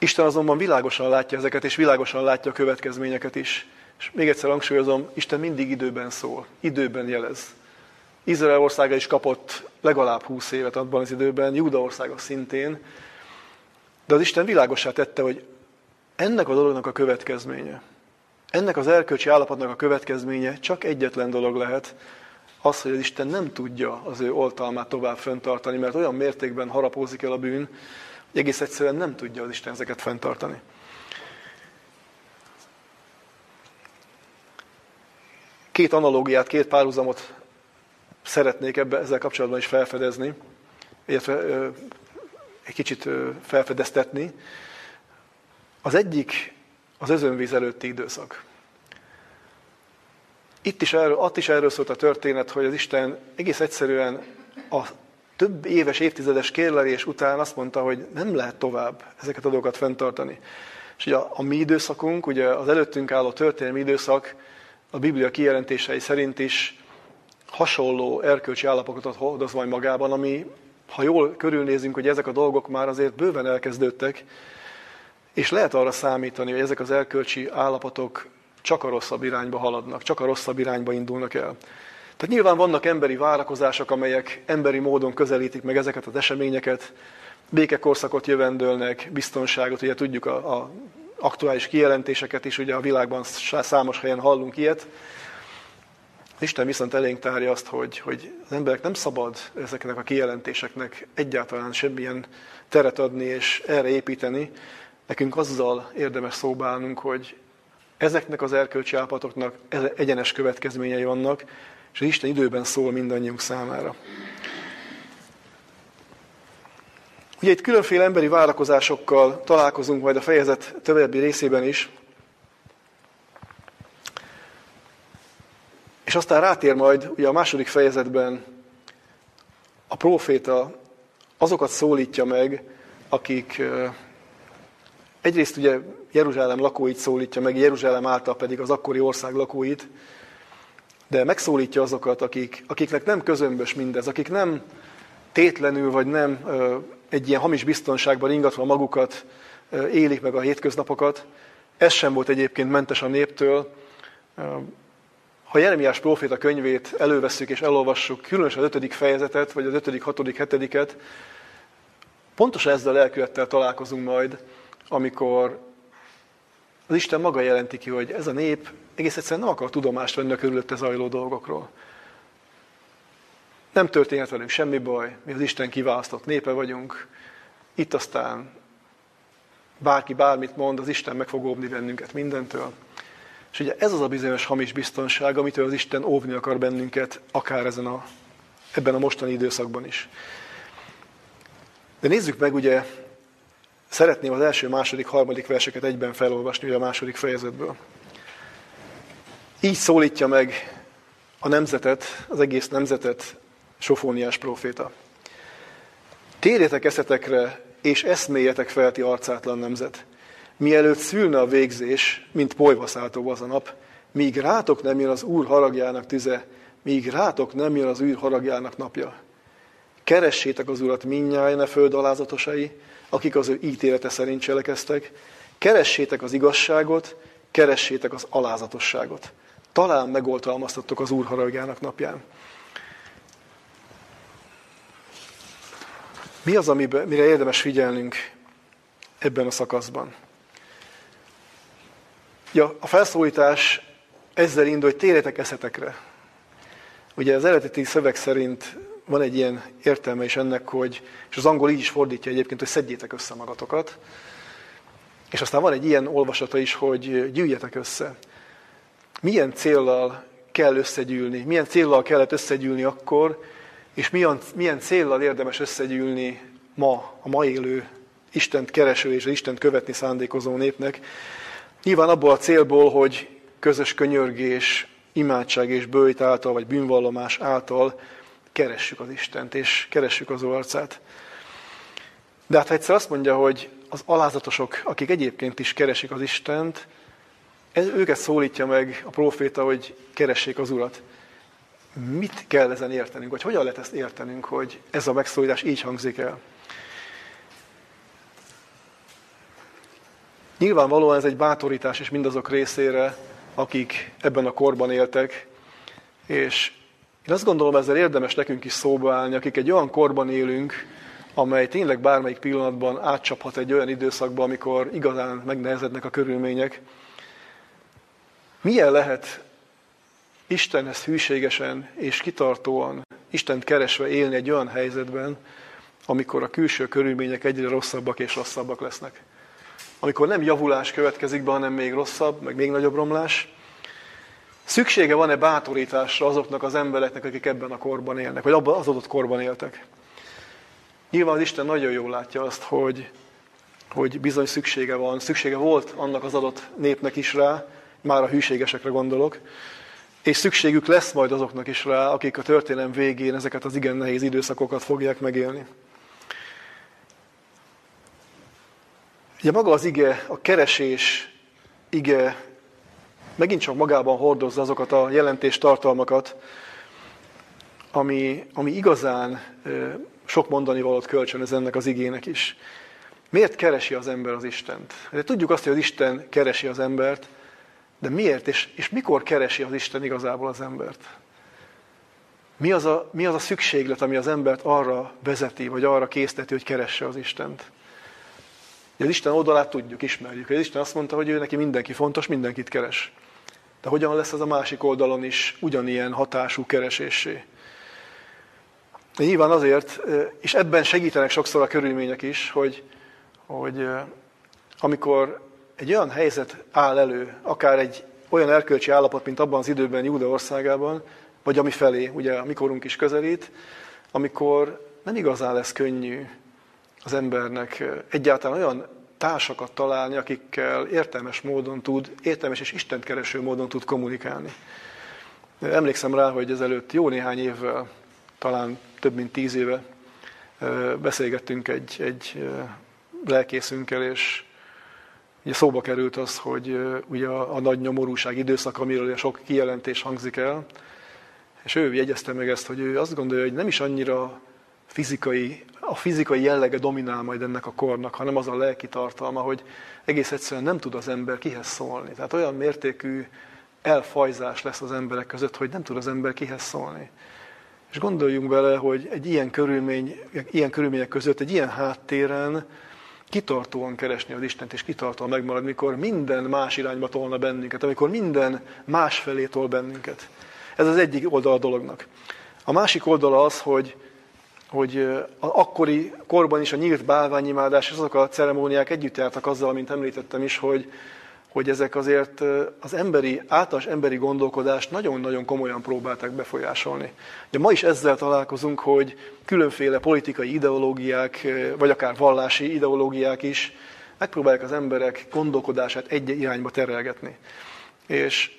Isten azonban világosan látja ezeket, és világosan látja a következményeket is. És még egyszer hangsúlyozom, Isten mindig időben szól, időben jelez. Izrael országa is kapott legalább húsz évet abban az időben, Júda országa szintén, de az Isten világossá tette, hogy ennek a dolognak a következménye, ennek az erkölcsi állapotnak a következménye csak egyetlen dolog lehet, az, hogy az Isten nem tudja az ő oltalmát tovább fenntartani, mert olyan mértékben harapózik el a bűn, hogy egész egyszerűen nem tudja az Isten ezeket fenntartani. Két analógiát, két párhuzamot szeretnék ebbe, ezzel kapcsolatban is felfedezni, illetve ö, egy kicsit ö, felfedeztetni. Az egyik az özönvíz előtti időszak. Itt is erről, ott is erről szólt a történet, hogy az Isten egész egyszerűen a több éves, évtizedes kérlelés után azt mondta, hogy nem lehet tovább ezeket a dolgokat fenntartani. És ugye a, a mi időszakunk, ugye az előttünk álló történelmi időszak a Biblia kijelentései szerint is hasonló erkölcsi állapotot hordoz majd magában, ami, ha jól körülnézünk, hogy ezek a dolgok már azért bőven elkezdődtek, és lehet arra számítani, hogy ezek az erkölcsi állapotok csak a rosszabb irányba haladnak, csak a rosszabb irányba indulnak el. Tehát nyilván vannak emberi várakozások, amelyek emberi módon közelítik meg ezeket az eseményeket, békekorszakot jövendőlnek, biztonságot, ugye tudjuk a, a aktuális kijelentéseket is, ugye a világban számos helyen hallunk ilyet. Isten viszont elénk tárja azt, hogy, hogy az emberek nem szabad ezeknek a kijelentéseknek egyáltalán semmilyen teret adni és erre építeni. Nekünk azzal érdemes szóba állnunk, hogy ezeknek az erkölcsi állapotoknak egyenes következményei vannak, és Isten időben szól mindannyiunk számára. Ugye itt különféle emberi várakozásokkal találkozunk majd a fejezet további részében is, és aztán rátér majd ugye a második fejezetben próféta azokat szólítja meg, akik egyrészt ugye Jeruzsálem lakóit szólítja meg, Jeruzsálem által pedig az akkori ország lakóit, de megszólítja azokat, akik, akiknek nem közömbös mindez, akik nem tétlenül vagy nem egy ilyen hamis biztonságban ringatva magukat élik meg a hétköznapokat. Ez sem volt egyébként mentes a néptől. Ha Jeremiás próféta könyvét elővesszük és elolvassuk, különösen az ötödik fejezetet, vagy az ötödik, hatodik, hetediket, pontosan ezzel a lelkülettel találkozunk majd, amikor az Isten maga jelenti ki, hogy ez a nép egész egyszerűen nem akar tudomást venni a körülötte zajló dolgokról. Nem történhet velünk semmi baj, mi az Isten kiválasztott népe vagyunk. Itt aztán bárki bármit mond, az Isten meg fog óvni bennünket mindentől. És ugye ez az a bizonyos hamis biztonság, amitől az Isten óvni akar bennünket, akár ezen a, ebben a mostani időszakban is. De nézzük meg, ugye szeretném az első, második, harmadik verseket egyben felolvasni, ugye a második fejezetből. Így szólítja meg a nemzetet, az egész nemzetet Sofóniás próféta. Térjetek eszetekre, és eszméljetek fel, ti arcátlan nemzet. Mielőtt szülne a végzés, mint polyvaszálltó az a nap, míg rátok nem jön az Úr haragjának tüze, míg rátok nem jön az Úr haragjának napja. Keressétek az Urat mindnyájan, a föld alázatosai, akik az ő ítélete szerint cselekeztek. Keressétek az igazságot, keressétek az alázatosságot. Talán megoltalmaztattok az Úr haragjának napján. Mi az, amiben, mire érdemes figyelnünk ebben a szakaszban? Ja, a felszólítás ezzel indul, hogy térjetek eszetekre. Ugye az eredeti szöveg szerint van egy ilyen értelme is ennek, hogy, és az angol így is fordítja egyébként, hogy szedjétek össze magatokat. És aztán van egy ilyen olvasata is, hogy gyűjjetek össze. Milyen céllal kell összegyűlni? Milyen céllal kellett összegyűlni akkor, és milyen, milyen céllal érdemes összegyűlni ma, a ma élő Istent kereső és az Istent követni szándékozó népnek? Nyilván abból a célból, hogy közös könyörgés, imádság és bőjt által, vagy bűnvallomás által keressük az Istent, és keressük az ő arcát. De hát ha egyszer azt mondja, hogy az alázatosok, akik egyébként is keresik az Istent, ez, őket szólítja meg a próféta, hogy keressék az Urat. Mit kell ezen értenünk, vagy hogyan lehet ezt értenünk, hogy ez a megszólítás így hangzik el? Nyilvánvalóan ez egy bátorítás is mindazok részére, akik ebben a korban éltek, és én azt gondolom, ezzel érdemes nekünk is szóba állni, akik egy olyan korban élünk, amely tényleg bármelyik pillanatban átcsaphat egy olyan időszakba, amikor igazán megnehezednek a körülmények. Milyen lehet Istenhez hűségesen és kitartóan, Istent keresve élni egy olyan helyzetben, amikor a külső körülmények egyre rosszabbak és rosszabbak lesznek? Amikor nem javulás következik be, hanem még rosszabb, meg még nagyobb romlás. Szüksége van-e bátorításra azoknak az embereknek, akik ebben a korban élnek, vagy abban az adott korban éltek? Nyilván az Isten nagyon jól látja azt, hogy, hogy bizony szüksége van, szüksége volt annak az adott népnek is rá, már a hűségesekre gondolok, és szükségük lesz majd azoknak is rá, akik a történelem végén ezeket az igen nehéz időszakokat fogják megélni. Ugye maga az ige, a keresés ige megint csak magában hordozza azokat a jelentéstartalmakat, ami, ami igazán sok mondani valót kölcsönöz ennek az igének is. Miért keresi az ember az Istent? De tudjuk azt, hogy az Isten keresi az embert, de miért és, és mikor keresi az Isten igazából az embert? Mi az a, mi az a szükséglet, ami az embert arra vezeti, vagy arra készteti, hogy keresse az Istent? Az Isten oldalát tudjuk, ismerjük. Az Isten azt mondta, hogy ő neki mindenki fontos, mindenkit keres. De hogyan lesz az a másik oldalon is ugyanilyen hatású keresésé? Nyilván azért, és ebben segítenek sokszor a körülmények is, hogy, hogy amikor egy olyan helyzet áll elő, akár egy olyan erkölcsi állapot, mint abban az időben Júda országában, vagy ami felé, ugye a mikorunk is közelít, amikor nem igazán lesz könnyű az embernek egyáltalán olyan társakat találni, akikkel értelmes módon tud, értelmes és istenkereső módon tud kommunikálni. Emlékszem rá, hogy ezelőtt jó néhány évvel talán több mint tíz éve beszélgettünk egy, egy lelkészünkkel, és ugye szóba került az, hogy ugye a, a nagy nyomorúság időszak, amiről sok kijelentés hangzik el, és ő jegyezte meg ezt, hogy ő azt gondolja, hogy nem is annyira fizikai, a fizikai jellege dominál majd ennek a kornak, hanem az a lelki tartalma, hogy egész egyszerűen nem tud az ember kihez szólni. Tehát olyan mértékű elfajzás lesz az emberek között, hogy nem tud az ember kihez szólni. És gondoljunk bele, hogy egy ilyen, körülmény, ilyen körülmények között, egy ilyen háttéren kitartóan keresni az Istent, és kitartóan megmarad, mikor minden más irányba tolna bennünket, amikor minden másfelé tol bennünket. Ez az egyik oldala a dolognak. A másik oldala az, hogy, hogy akkori korban is a nyílt bálványimádás és azok a ceremóniák együtt jártak azzal, amint említettem is, hogy, hogy ezek azért az emberi, általános emberi gondolkodást nagyon-nagyon komolyan próbálták befolyásolni. De ma is ezzel találkozunk, hogy különféle politikai ideológiák, vagy akár vallási ideológiák is megpróbálják az emberek gondolkodását egy irányba terelgetni. És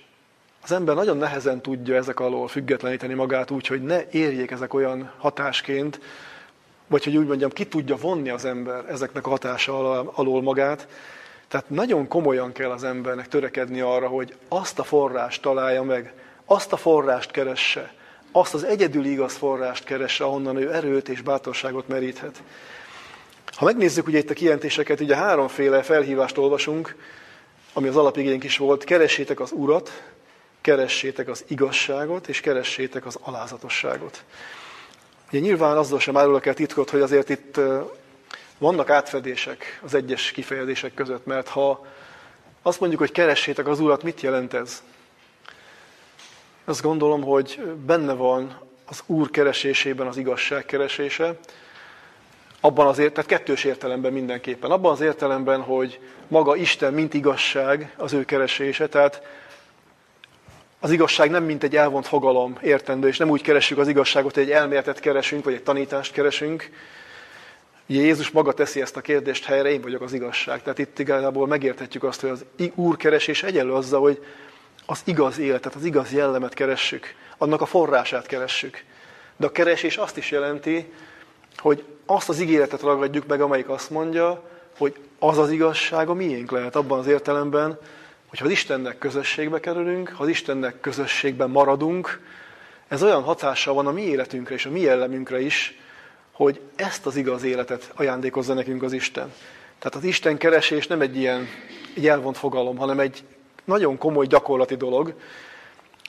az ember nagyon nehezen tudja ezek alól függetleníteni magát úgy, hogy ne érjék ezek olyan hatásként, vagy hogy úgy mondjam, ki tudja vonni az ember ezeknek a hatása alól magát. Tehát nagyon komolyan kell az embernek törekedni arra, hogy azt a forrást találja meg, azt a forrást keresse, azt az egyedüli igaz forrást keresse, ahonnan ő erőt és bátorságot meríthet. Ha megnézzük ugye itt a kijelentéseket, ugye háromféle felhívást olvasunk, ami az alapigénk is volt, keressétek az Urat, keressétek az igazságot, és keressétek az alázatosságot. Ugye nyilván azzal sem árulok el titkot, hogy azért itt vannak átfedések az egyes kifejezések között, mert ha azt mondjuk, hogy keressétek az Urat, mit jelent ez? Azt gondolom, hogy benne van az Úr keresésében az igazság keresése, abban az ért, tehát kettős értelemben mindenképpen. Abban az értelemben, hogy maga Isten, mint igazság, az ő keresése, tehát az igazság nem mint egy elvont fogalom értendő, és nem úgy keressük az igazságot, hogy egy elméletet keresünk, vagy egy tanítást keresünk. Ugye Jézus maga teszi ezt a kérdést helyre, én vagyok az igazság. Tehát itt igazából megérthetjük azt, hogy az Úr keresés egyenlő azzal, hogy az igaz életet, az igaz jellemet keressük, annak a forrását keressük. De a keresés azt is jelenti, hogy azt az ígéretet ragadjuk meg, amelyik azt mondja, hogy az az igazság a miénk lehet abban az értelemben, hogy ha az Istennek közösségbe kerülünk, ha az Istennek közösségben maradunk, ez olyan hatással van a mi életünkre és a mi jellemünkre is, hogy ezt az igaz életet ajándékozza nekünk az Isten. Tehát az Isten keresés nem egy ilyen egy elvont fogalom, hanem egy nagyon komoly gyakorlati dolog.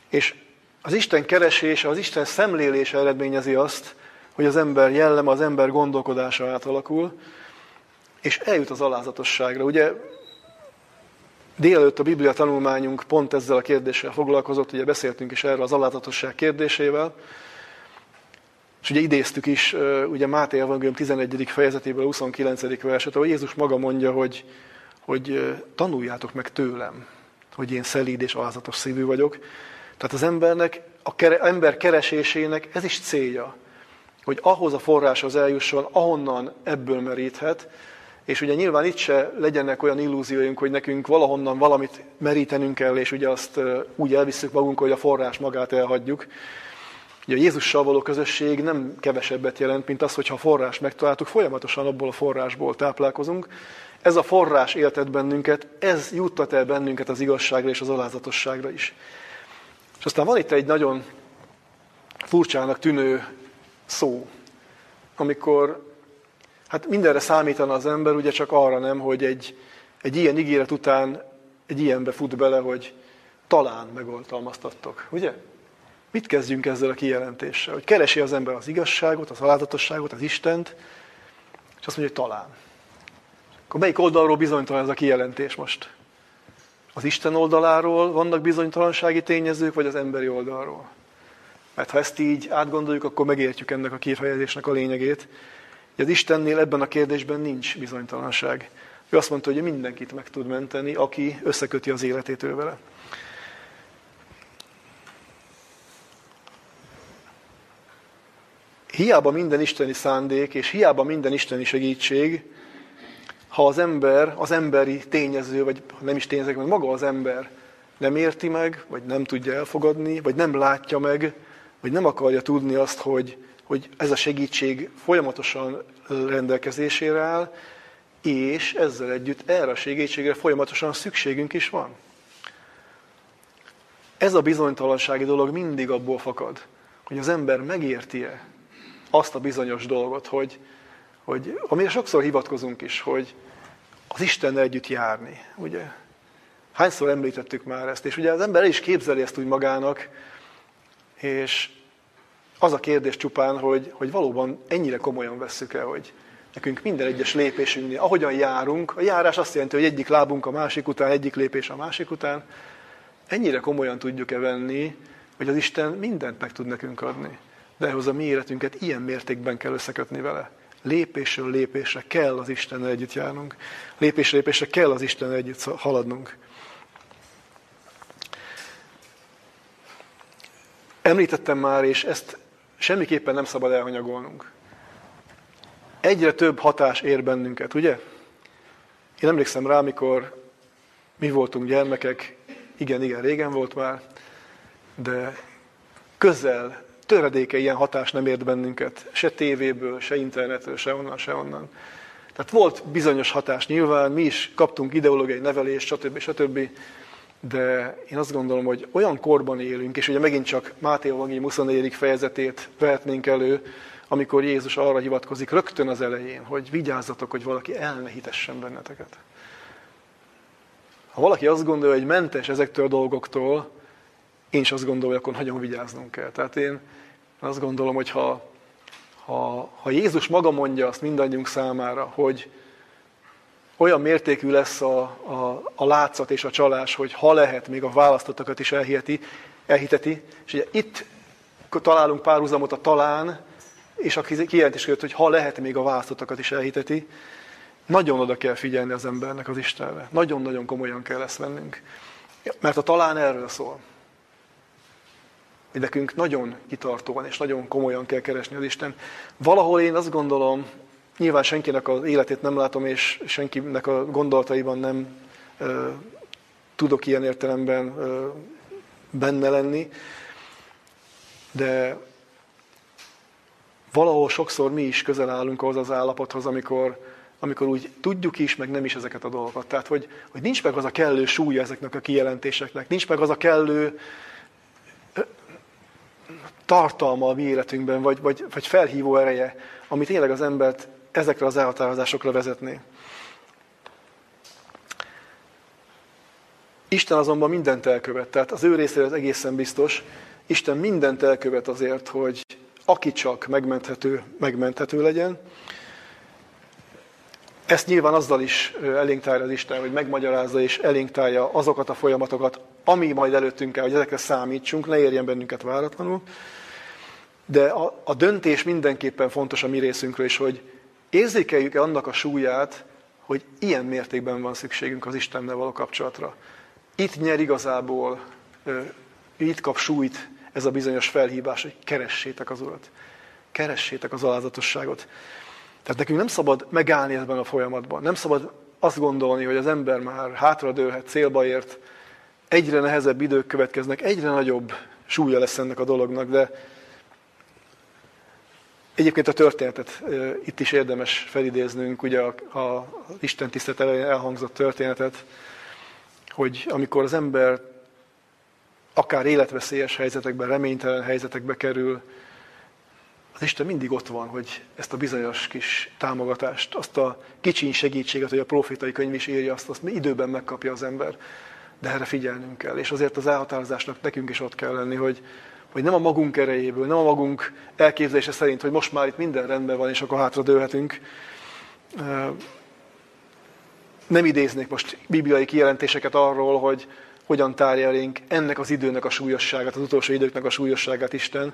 És az Isten keresése, az Isten szemlélése eredményezi azt, hogy az ember jelleme, az ember gondolkodása átalakul, és eljut az alázatosságra. Ugye délelőtt a Biblia tanulmányunk pont ezzel a kérdéssel foglalkozott, ugye beszéltünk is erről az alázatosság kérdésével, és ugye idéztük is ugye Máté evangélium tizenegyedik fejezetéből a huszonkilencedik verset, ahol Jézus maga mondja, hogy, hogy tanuljátok meg tőlem, hogy én szelíd és alázatos szívű vagyok. Tehát az embernek, a kere, ember keresésének ez is célja, hogy ahhoz a forráshoz eljusson, ahonnan ebből meríthet, és ugye nyilván itt se legyenek olyan illúzióink, hogy nekünk valahonnan valamit merítenünk kell, és ugye azt úgy elviszük magunk, hogy a forrás magát elhagyjuk. Ugye a Jézussal való közösség nem kevesebbet jelent, mint az, hogyha a forrás megtaláltuk, folyamatosan abból a forrásból táplálkozunk. Ez a forrás éltet bennünket, ez juttat el bennünket az igazságra és az alázatosságra is. És aztán van itt egy nagyon furcsának tűnő szó, amikor hát mindenre számítana az ember, ugye csak arra nem, hogy egy, egy ilyen ígéret után egy ilyenbe fut bele, hogy talán megoltalmaztattok, ugye? Mit kezdjünk ezzel a kijelentéssel? Hogy keresi az ember az igazságot, az alázatosságot, az Istent, és azt mondja, hogy talán. Akkor melyik oldalról bizonytalan ez a kijelentés most? Az Isten oldaláról vannak bizonytalansági tényezők, vagy az emberi oldalról? Mert ha ezt így átgondoljuk, akkor megértjük ennek a kifejezésnek a lényegét. Az Istennél ebben a kérdésben nincs bizonytalanság. Ő azt mondta, hogy mindenkit meg tud menteni, aki összeköti az életét ő vele. Hiába minden isteni szándék, és hiába minden isteni segítség, ha az ember, az emberi tényező, vagy nem is tényező, mert maga az ember nem érti meg, vagy nem tudja elfogadni, vagy nem látja meg, vagy nem akarja tudni azt, hogy, hogy ez a segítség folyamatosan rendelkezésére áll, és ezzel együtt erre a segítségre folyamatosan szükségünk is van. Ez a bizonytalansági dolog mindig abból fakad, hogy az ember megérti-e azt a bizonyos dolgot, hogy, hogy, amire sokszor hivatkozunk is, hogy az Istennel együtt járni, ugye? Hányszor említettük már ezt, és ugye az ember el is képzeli ezt úgy magának, és az a kérdés csupán, hogy, hogy valóban ennyire komolyan vesszük el, hogy nekünk minden egyes lépésünknél, ahogyan járunk, a járás azt jelenti, hogy egyik lábunk a másik után, egyik lépés a másik után, ennyire komolyan tudjuk-e venni, hogy az Isten mindent meg tud nekünk adni. De ehhez a mi életünket ilyen mértékben kell összekötni vele. Lépésről lépésre kell az Istennel együtt járnunk. Lépésről lépésre kell az Istennel együtt haladnunk. Említettem már, és ezt semmiképpen nem szabad elhanyagolnunk. Egyre több hatás ér bennünket, ugye? Én emlékszem rá, amikor mi voltunk gyermekek, igen, igen, régen volt már, de közel, töredéke ilyen hatás nem ért bennünket, se tévéből, se internetről, se onnan, se onnan. Tehát volt bizonyos hatás nyilván, mi is kaptunk ideológiai nevelést, stb. Stb. De én azt gondolom, hogy olyan korban élünk, és ugye megint csak Máté evangélium huszonnegyedik fejezetét vehetnénk elő, amikor Jézus arra hivatkozik rögtön az elején, hogy vigyázzatok, hogy valaki el ne hitessen benneteket. Ha valaki azt gondolja, hogy mentes ezektől a dolgoktól, én is azt gondolom, hogy akkor nagyon vigyáznunk kell. Tehát én azt gondolom, hogy ha, ha, ha Jézus maga mondja azt mindannyiunk számára, hogy olyan mértékű lesz a, a, a látszat és a csalás, hogy ha lehet, még a választottakat is elhiteti, elhiteti. És ugye itt találunk párhuzamot a talán, és a kijelentés között, hogy ha lehet, még a választottakat is elhiteti. Nagyon oda kell figyelni az embernek az Istenre. Nagyon-nagyon komolyan kell ezt vennünk. Mert a talán erről szól. Nekünk nagyon kitartóan és nagyon komolyan kell keresni az Isten. Valahol én azt gondolom, nyilván senkinek az életét nem látom, és senkinek a gondolataiban nem ö, tudok ilyen értelemben ö, benne lenni, de valahol sokszor mi is közel állunk ahhoz az állapothoz, amikor, amikor úgy tudjuk is, meg nem is ezeket a dolgokat. Tehát, hogy, hogy nincs meg az a kellő súlya ezeknek a kijelentéseknek, nincs meg az a kellő tartalma a mi életünkben, vagy, vagy, vagy felhívó ereje, ami tényleg az embert ezekre az elhatározásokra vezetné. Isten azonban mindent elkövet, tehát az ő részére ez egészen biztos. Isten mindent elkövet azért, hogy aki csak megmenthető, megmenthető legyen. Ezt nyilván azzal is elénk tárja az Isten, hogy megmagyarázza és elénk tárja azokat a folyamatokat, ami majd előttünk kell, hogy ezekre számítsunk, ne érjen bennünket váratlanul. De a, a döntés mindenképpen fontos a mi részünkről is, hogy érzékeljük-e annak a súlyát, hogy ilyen mértékben van szükségünk az Istennel való kapcsolatra. Itt nyer igazából, itt kap súlyt ez a bizonyos felhívás, hogy keressétek az Urat, keressétek az alázatosságot. Tehát nekünk nem szabad megállni ebben a folyamatban, nem szabad azt gondolni, hogy az ember már hátradőlhet, célba ért, egyre nehezebb idők következnek, egyre nagyobb súlya lesz ennek a dolognak, de egyébként a történetet itt is érdemes felidéznünk, ugye a, a Isten tisztelet elején elhangzott történetet, hogy amikor az ember akár életveszélyes helyzetekben, reménytelen helyzetekbe kerül, az Isten mindig ott van, hogy ezt a bizonyos kis támogatást, azt a kicsi segítséget, hogy a profétai könyv is írja, azt, azt időben megkapja az ember. De erre figyelnünk kell. És azért az elhatározásnak nekünk is ott kell lenni, hogy, hogy nem a magunk erejéből, nem a magunk elképzelése szerint, hogy most már itt minden rendben van, és akkor hátra dőlhetünk. Nem idéznék most bibliai kijelentéseket arról, hogy hogyan tárja elénk ennek az időnek a súlyosságát, az utolsó időknek a súlyosságát Isten,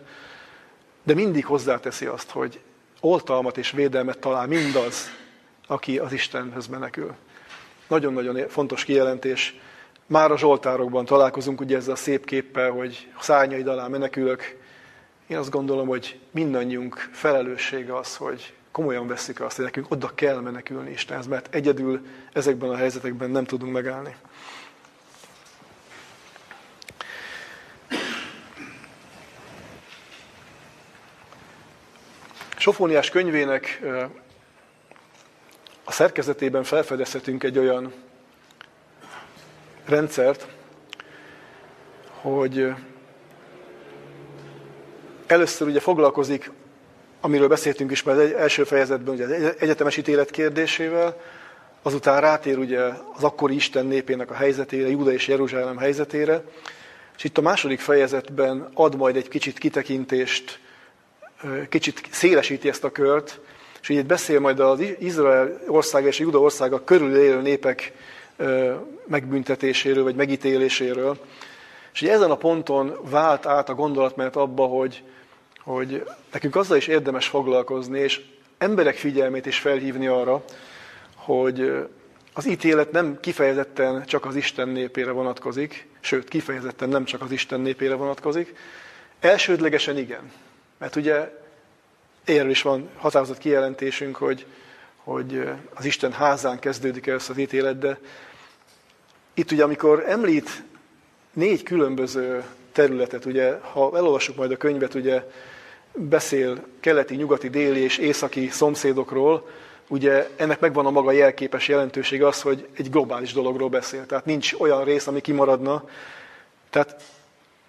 de mindig hozzáteszi azt, hogy oltalmat és védelmet talál mindaz, aki az Istenhez menekül. Nagyon-nagyon fontos kijelentés. Már a Zsoltárokban találkozunk ugye ezzel a szép képpel, hogy szárnyaid alá menekülök. Én azt gondolom, hogy mindannyiunk felelőssége az, hogy komolyan vesszük azt, hogy nekünk oda kell menekülni Istenhez, mert egyedül ezekben a helyzetekben nem tudunk megállni. Sofóniás könyvének a szerkezetében felfedezhetünk egy olyan rendszert, hogy először ugye foglalkozik, amiről beszéltünk is már az első fejezetben, ugye az egyetemes ítélet kérdésével, azután rátér ugye az akkori Isten népének a helyzetére, Júda és Jeruzsálem helyzetére, és itt a második fejezetben ad majd egy kicsit kitekintést, kicsit szélesíti ezt a kört, és így beszél majd az Izrael országa és a Júda országa körül élő népek megbüntetéséről, vagy megítéléséről. És ugye ezen a ponton vált át a gondolatmenet abba, hogy, hogy nekünk azzal is érdemes foglalkozni, és emberek figyelmét is felhívni arra, hogy az ítélet nem kifejezetten csak az Isten népére vonatkozik, sőt, kifejezetten nem csak az Isten népére vonatkozik. Elsődlegesen igen. Mert ugye erről is van határozott kijelentésünk, hogy, hogy az Isten házán kezdődik el az ítélet, de itt ugye, amikor említ négy különböző területet, ugye, ha elolvassuk majd a könyvet, ugye beszél keleti, nyugati, déli és északi szomszédokról, ugye ennek megvan a maga jelképes jelentősége az, hogy egy globális dologról beszél. Tehát nincs olyan rész, ami kimaradna. Tehát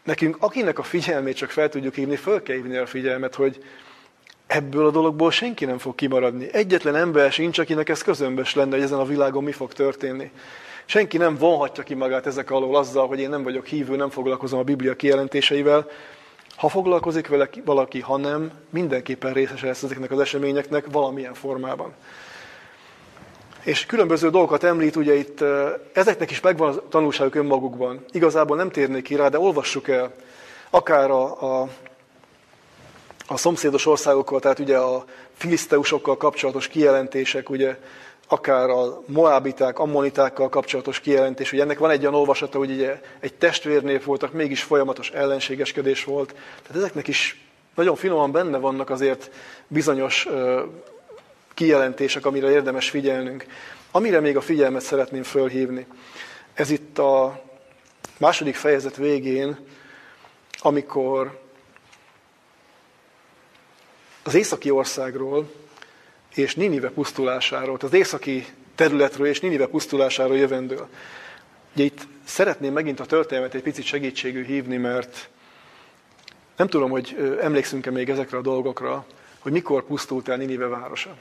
nekünk, akinek a figyelmét csak fel tudjuk hívni, föl kell hívni a figyelmet, hogy ebből a dologból senki nem fog kimaradni. Egyetlen ember sincs, akinek ez közömbös lenne, hogy ezen a világon mi fog történni. Senki nem vonhatja ki magát ezek alól azzal, hogy én nem vagyok hívő, nem foglalkozom a Biblia kijelentéseivel. Ha foglalkozik vele valaki, ha nem, mindenképpen részese lesz ezeknek az eseményeknek valamilyen formában. És különböző dolgokat említ, ugye itt ezeknek is megvan a tanulságuk önmagukban. Igazából nem térnék ki rá, de olvassuk el akár a, a, a szomszédos országokkal, tehát ugye a filiszteusokkal kapcsolatos kijelentések, ugye, akár a moábiták, ammonitákkal kapcsolatos kijelentés. Ugye ennek van egy olyan olvasata, hogy ugye egy testvérnép voltak, mégis folyamatos ellenségeskedés volt. Tehát ezeknek is nagyon finoman benne vannak azért bizonyos uh, kijelentések, amire érdemes figyelnünk. Amire még a figyelmet szeretném fölhívni. Ez itt a második fejezet végén, amikor az északi országról és Ninive pusztulásáról, az északi területről és Ninive pusztulásáról jövendől. Ugye itt szeretném megint a történetet egy picit segítségül hívni, mert nem tudom, hogy emlékszünk-e még ezekre a dolgokra, hogy mikor pusztult el Ninive városa.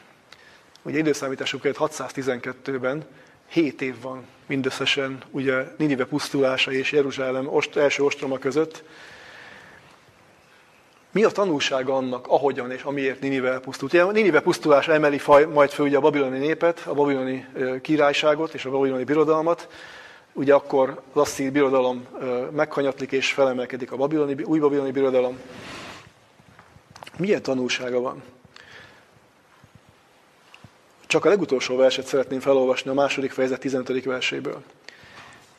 Ugye időszámításunk hatszáztizenkettőben hét év van mindösszesen ugye Ninive pusztulása és Jeruzsálem első ostroma között. Mi a tanulsága annak, ahogyan és amiért Ninive elpusztult? Ugye a Ninive pusztulása emeli majd föl ugye a babiloni népet, a babiloni királyságot és a babiloni birodalmat. Ugye akkor az asszír birodalom meghanyatlik és felemelkedik a babiloni, új babiloni birodalom. Milyen tanulsága van? Csak a legutolsó verset szeretném felolvasni a második fejezet tizenötödik verséből.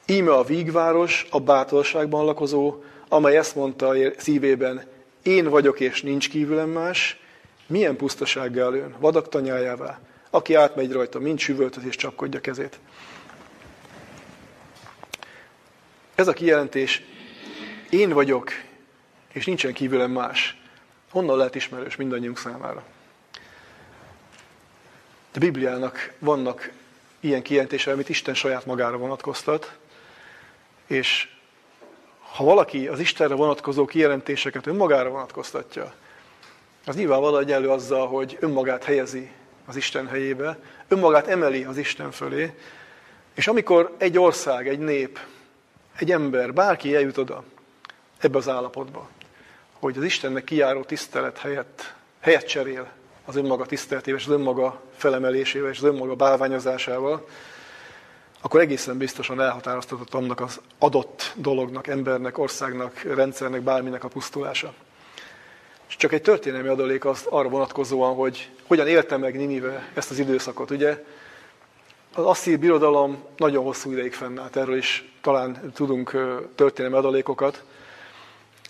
Íme a vígváros, a bátorságban lakozó, amely ezt mondta a szívében, én vagyok, és nincs kívülem más, milyen pusztasággá lőn, vadak tanyájává, aki átmegy rajta, mind süvöltöz és csapkodja kezét. Ez a kijelentés, én vagyok, és nincsen kívülem más, honnan lehet ismerős mindannyiunk számára. A Bibliának vannak ilyen kijelentései, amit Isten saját magára vonatkoztat, és ha valaki az Istenre vonatkozó kijelentéseket önmagára vonatkoztatja, az nyilvánvalóan egyenlő azzal, hogy önmagát helyezi az Isten helyébe, önmagát emeli az Isten fölé, és amikor egy ország, egy nép, egy ember, bárki eljut oda ebbe az állapotba, hogy az Istennek kijáró tisztelet helyett, helyet cserél az önmaga tiszteletével, és az önmaga felemelésével, és az önmaga bálványozásával, akkor egészen biztosan elhatároztatott annak az adott dolognak, embernek, országnak, rendszernek, bárminek a pusztulása. És csak egy történelmi adalék az arra vonatkozóan, hogy hogyan élte meg Ninive ezt az időszakot. Ugye az asszír birodalom nagyon hosszú ideig fennállt, erről is talán tudunk történelmi adalékokat,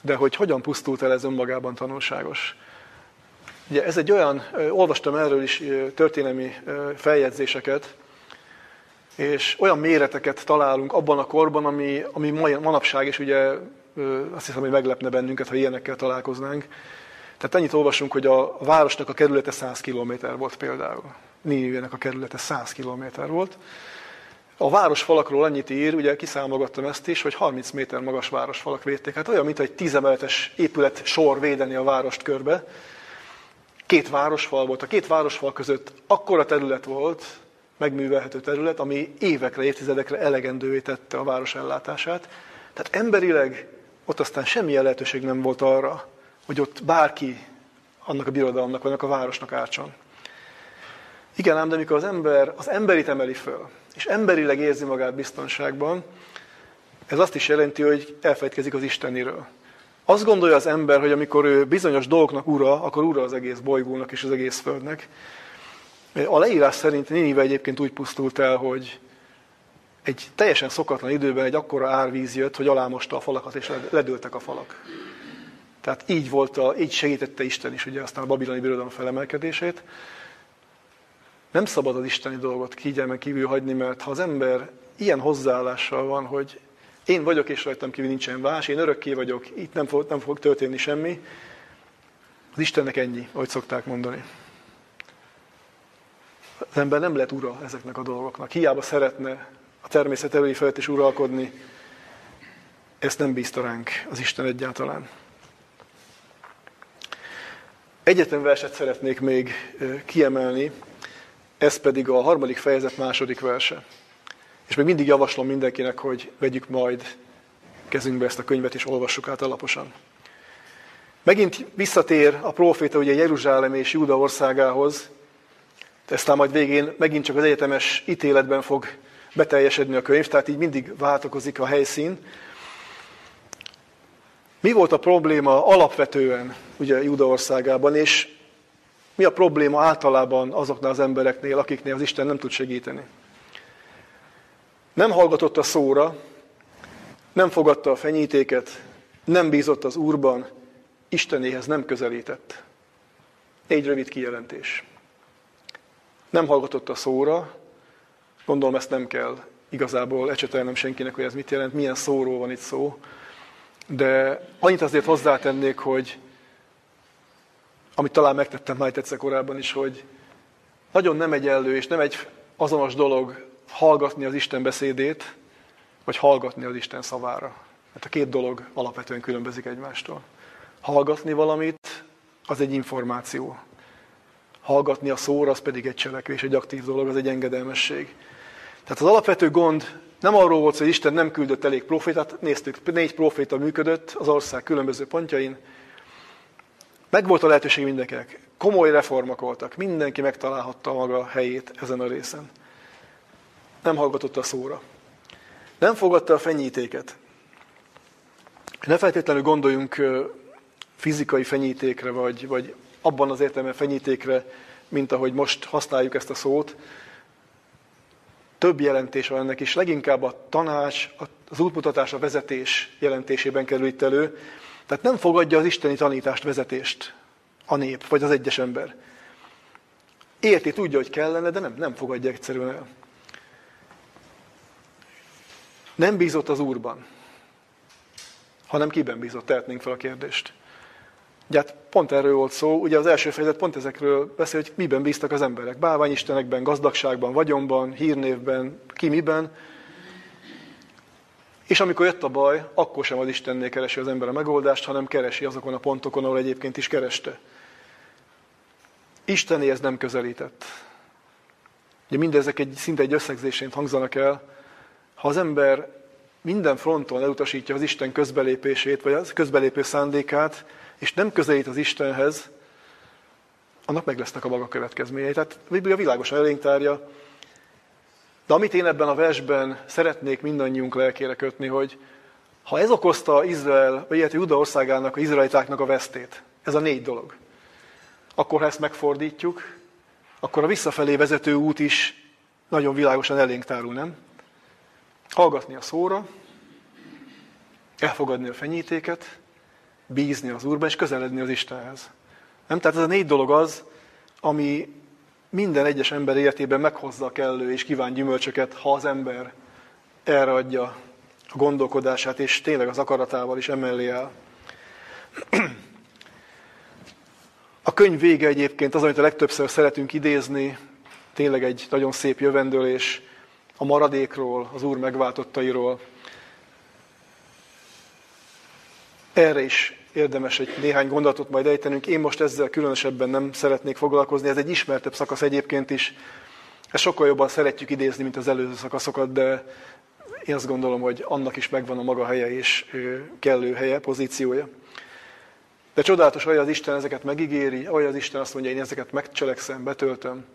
de hogy hogyan pusztult el, ez önmagában tanulságos. Ugye ez egy olyan, olvastam erről is történelmi feljegyzéseket, és olyan méreteket találunk abban a korban, ami, ami manapság is ugye, azt hiszem, hogy meglepne bennünket, ha ilyenekkel találkoznánk. Tehát annyit olvasunk, hogy a városnak a kerülete száz kilométer volt például. Ninivének a kerülete száz kilométer volt. A városfalakról annyit ír, ugye kiszámolgattam ezt is, hogy harminc méter magas városfalak védték. Hát olyan, mint egy tíz emeletes épület sor védeni a várost körbe. Két városfal volt. A két városfal között akkora terület volt, megművelhető terület, ami évekre, évtizedekre elegendővé tette a város ellátását. Tehát emberileg ott aztán semmilyen lehetőség nem volt arra, hogy ott bárki annak a birodalomnak, annak a városnak ártson. Igen ám, de mikor az ember az emberit emeli föl, és emberileg érzi magát biztonságban, ez azt is jelenti, hogy elfelejtkezik az Isteniről. Azt gondolja az ember, hogy amikor ő bizonyos dolgoknak ura, akkor ura az egész bolygónak és az egész földnek. A leírás szerint Ninive egyébként úgy pusztult el, hogy egy teljesen szokatlan időben egy akkora árvíz jött, hogy alámosta a falakat, és ledőltek a falak. Tehát így, volt a, így segítette Isten is, ugye aztán a babiloni birodalom felemelkedését. Nem szabad az isteni dolgot kényelmen kívül hagyni, mert ha az ember ilyen hozzáállással van, hogy én vagyok és rajtam kívül nincsen vás, én örökké vagyok, itt nem fog, nem fog történni semmi, az Istennek ennyi, ahogy szokták mondani. Az ember nem lett ura ezeknek a dolgoknak. Hiába szeretne a természet erői felett is uralkodni, ezt nem bízta ránk az Isten egyáltalán. Egyetlen verset szeretnék még kiemelni, ez pedig a harmadik fejezet második verse. És még mindig javaslom mindenkinek, hogy vegyük majd kezünkbe ezt a könyvet, és olvassuk át alaposan. Megint visszatér a próféta ugye Jeruzsálem és Júda országához, aztán majd végén megint csak az egyetemes ítéletben fog beteljesedni a könyv, tehát így mindig változik a helyszín. Mi volt a probléma alapvetően ugye Júda országában, és mi a probléma általában azoknál az embereknél, akiknél az Isten nem tud segíteni? Nem hallgatott a szóra, nem fogadta a fenyítéket, nem bízott az Úrban, Istenéhez nem közelített. Négy rövid kijelentés. Nem hallgatott a szóra, gondolom ezt nem kell igazából ecsetelnem senkinek, hogy ez mit jelent, milyen szóról van itt szó, de annyit azért hozzátennék, hogy amit talán megtettem már egyszer korábban is, hogy nagyon nem egyenlő és nem egy azonos dolog hallgatni az Isten beszédét, vagy hallgatni az Isten szavára. Mert a két dolog alapvetően különbözik egymástól. Hallgatni valamit, az egy információ. Hallgatni a szóra, az pedig egy cselekvés, egy aktív dolog, az egy engedelmesség. Tehát az alapvető gond nem arról volt, hogy Isten nem küldött elég profétát, néztük, négy proféta működött az ország különböző pontjain. Megvolt a lehetőség mindenkinek. Komoly reformok voltak. Mindenki megtalálhatta maga helyét ezen a részen. Nem hallgatott a szóra. Nem fogadta a fenyítéket. Ne feltétlenül gondoljunk fizikai fenyítékre, vagy, vagy abban az értelemben fenyítékre, mint ahogy most használjuk ezt a szót. Több jelentés van ennek is. Leginkább a tanács, az útmutatás, a vezetés jelentésében kerül itt elő. Tehát nem fogadja az isteni tanítást, vezetést a nép, vagy az egyes ember. Érti, tudja, hogy kellene, de nem, nem fogadja egyszerűen el. Nem bízott az Úrban, hanem kiben bízott, tehetnénk fel a kérdést. Ugye hát pont erről volt szó, ugye az első fejezet pont ezekről beszél, hogy miben bíztak az emberek. Bálványistenekben, gazdagságban, vagyonban, hírnévben, ki miben. És amikor jött a baj, akkor sem az Istennél keresi az ember a megoldást, hanem keresi azokon a pontokon, ahol egyébként is kereste. Istenéhez nem közelített. Ugye mindezek egy, szinte egy összegzésén hangzanak el. Ha az ember minden fronton elutasítja az Isten közbelépését, vagy az közbelépő szándékát, és nem közelít az Istenhez, annak meg lesznek a maga következményei. Tehát a Biblia világosan elénk tárja. De amit én ebben a versben szeretnék mindannyiunk lelkére kötni, hogy ha ez okozta Izrael, vagy ilyet Júda országának, az izraelitáknak a vesztét, ez a négy dolog, akkor ha ezt megfordítjuk, akkor a visszafelé vezető út is nagyon világosan elénk tárul, nem? Hallgatni a szóra, elfogadni a fenyítéket, bízni az Úrban, és közeledni az Istenhez. Nem? Tehát ez a négy dolog az, ami minden egyes ember életében meghozza a kellő és kíván gyümölcsöket, ha az ember erre adja a gondolkodását, és tényleg az akaratával is emellé áll. könyv vége egyébként az, amit a legtöbbször szeretünk idézni, tényleg egy nagyon szép jövendőlés a maradékról, az Úr megváltottairól. Erre is érdemes egy néhány gondolatot majd ejtenünk. Én most ezzel különösebben nem szeretnék foglalkozni, ez egy ismertebb szakasz egyébként is. Ezt sokkal jobban szeretjük idézni, mint az előző szakaszokat, de én azt gondolom, hogy annak is megvan a maga helye és kellő helye, pozíciója. De csodálatos, ahogy az Isten ezeket megígéri, ahogy az Isten azt mondja, én ezeket megcselekszem, betöltöm.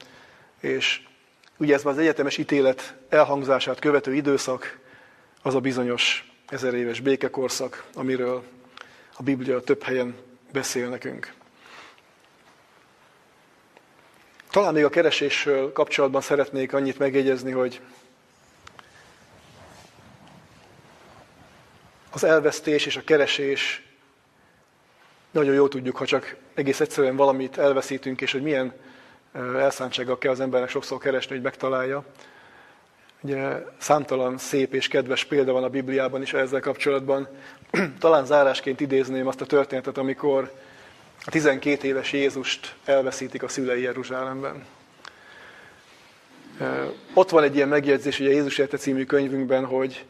És ugye ez már az egyetemes ítélet elhangzását követő időszak, az a bizonyos ezer éves békekorszak, amiről a Biblia több helyen beszél nekünk. Talán még a keresésről kapcsolatban szeretnék annyit megjegyezni, hogy az elvesztés és a keresés, nagyon jól tudjuk, ha csak egész egyszerűen valamit elveszítünk, és hogy milyen elszántsággal kell az embernek sokszor keresni, hogy megtalálja. Ugye számtalan szép és kedves példa van a Bibliában is ezzel kapcsolatban. Talán zárásként idézném azt a történetet, amikor a tizenkét éves Jézust elveszítik a szülei Jeruzsálemben. Ott van egy ilyen megjegyzés, ugye Jézus élete című könyvünkben, hogy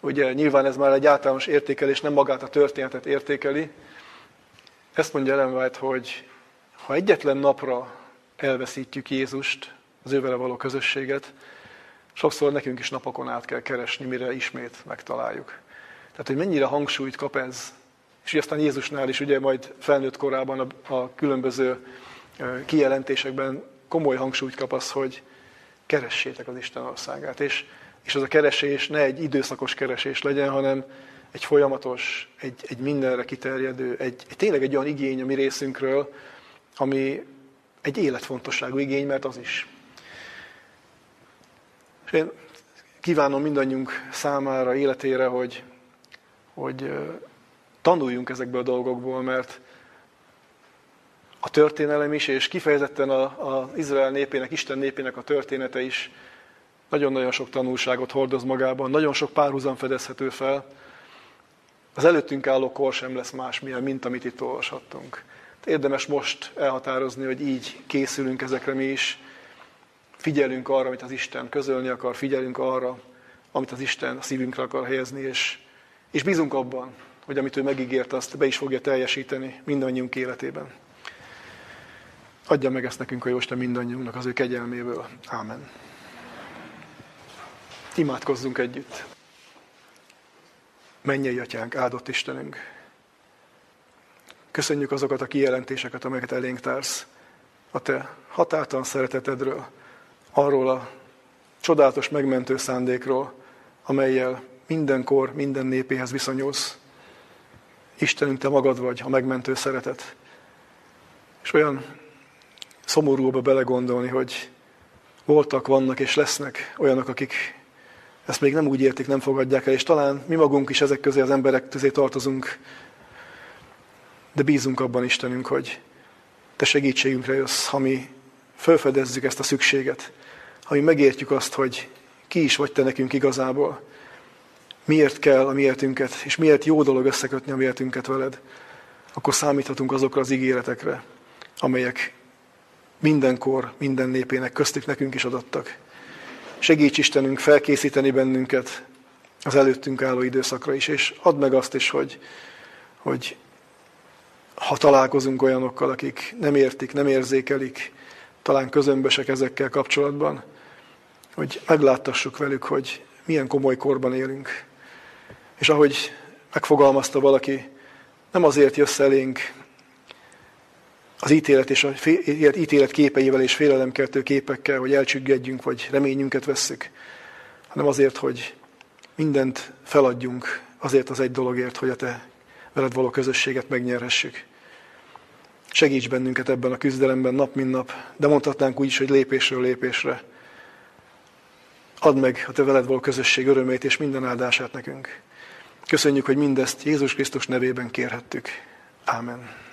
ugye nyilván ez már egy általános értékelés, nem magát a történetet értékeli. Ezt mondja Ellen White, hogy ha egyetlen napra elveszítjük Jézust, az ővele való közösséget, sokszor nekünk is napokon át kell keresni, mire ismét megtaláljuk. Tehát, hogy mennyire hangsúlyt kap ez. És aztán Jézusnál is, ugye majd felnőtt korában a, a különböző kijelentésekben komoly hangsúlyt kap az, hogy keressétek az Isten országát. És, és az a keresés ne egy időszakos keresés legyen, hanem egy folyamatos, egy, egy mindenre kiterjedő, egy, egy tényleg egy olyan igény a mi részünkről, ami egy életfontosságú igény, mert az is. És én kívánom mindannyiunk számára, életére, hogy, hogy tanuljunk ezekből a dolgokból, mert a történelem is, és kifejezetten az Izrael népének, Isten népének a története is nagyon-nagyon sok tanulságot hordoz magában, nagyon sok párhuzam fedezhető fel. Az előttünk álló kor sem lesz másmilyen, mint amit itt olvashattunk. Érdemes most elhatározni, hogy így készülünk ezekre mi is. Figyelünk arra, amit az Isten közölni akar, figyelünk arra, amit az Isten a szívünkre akar helyezni, és, és bízunk abban, hogy amit ő megígért, azt be is fogja teljesíteni mindannyiunk életében. Adja meg ezt nekünk a Jóisten mindannyiunknak az ő kegyelméből. Ámen. Imádkozzunk együtt. Mennyei Atyánk, áldott Istenünk! Köszönjük azokat a kijelentéseket, amelyeket elénk társz a te határtalan szeretetedről, arról a csodálatos megmentő szándékról, amellyel mindenkor, minden népéhez viszonyulsz. Istenünk, te magad vagy a megmentő szeretet. És olyan szomorúba belegondolni, hogy voltak, vannak és lesznek olyanok, akik ezt még nem úgy értik, nem fogadják el, és talán mi magunk is ezek közé, az emberek közé tartozunk, de bízunk abban, Istenünk, hogy te segítségünkre jössz, ha mi felfedezzük ezt a szükséget, ha mi megértjük azt, hogy ki is vagy te nekünk igazából, miért kell a mi életünket, és miért jó dolog összekötni a mi életünket veled, akkor számíthatunk azokra az ígéretekre, amelyek mindenkor, minden népének köztük nekünk is adattak. Segíts, Istenünk, felkészíteni bennünket az előttünk álló időszakra is, és add meg azt is, hogy, hogy ha találkozunk olyanokkal, akik nem értik, nem érzékelik, talán közömbösek ezekkel kapcsolatban, hogy megláttassuk velük, hogy milyen komoly korban élünk. És ahogy megfogalmazta valaki, nem azért jössz elénk az ítélet, és a fél, ítélet képeivel és félelemkeltő képekkel, hogy elcsüggedjünk, vagy reményünket vesszük, hanem azért, hogy mindent feladjunk azért az egy dologért, hogy a te veled való közösséget megnyerhessük. Segíts bennünket ebben a küzdelemben nap, mint nap, de mondhatnánk úgy is, hogy lépésről lépésre. Add meg a te veled való közösség örömét és minden áldását nekünk. Köszönjük, hogy mindezt Jézus Krisztus nevében kérhettük. Ámen.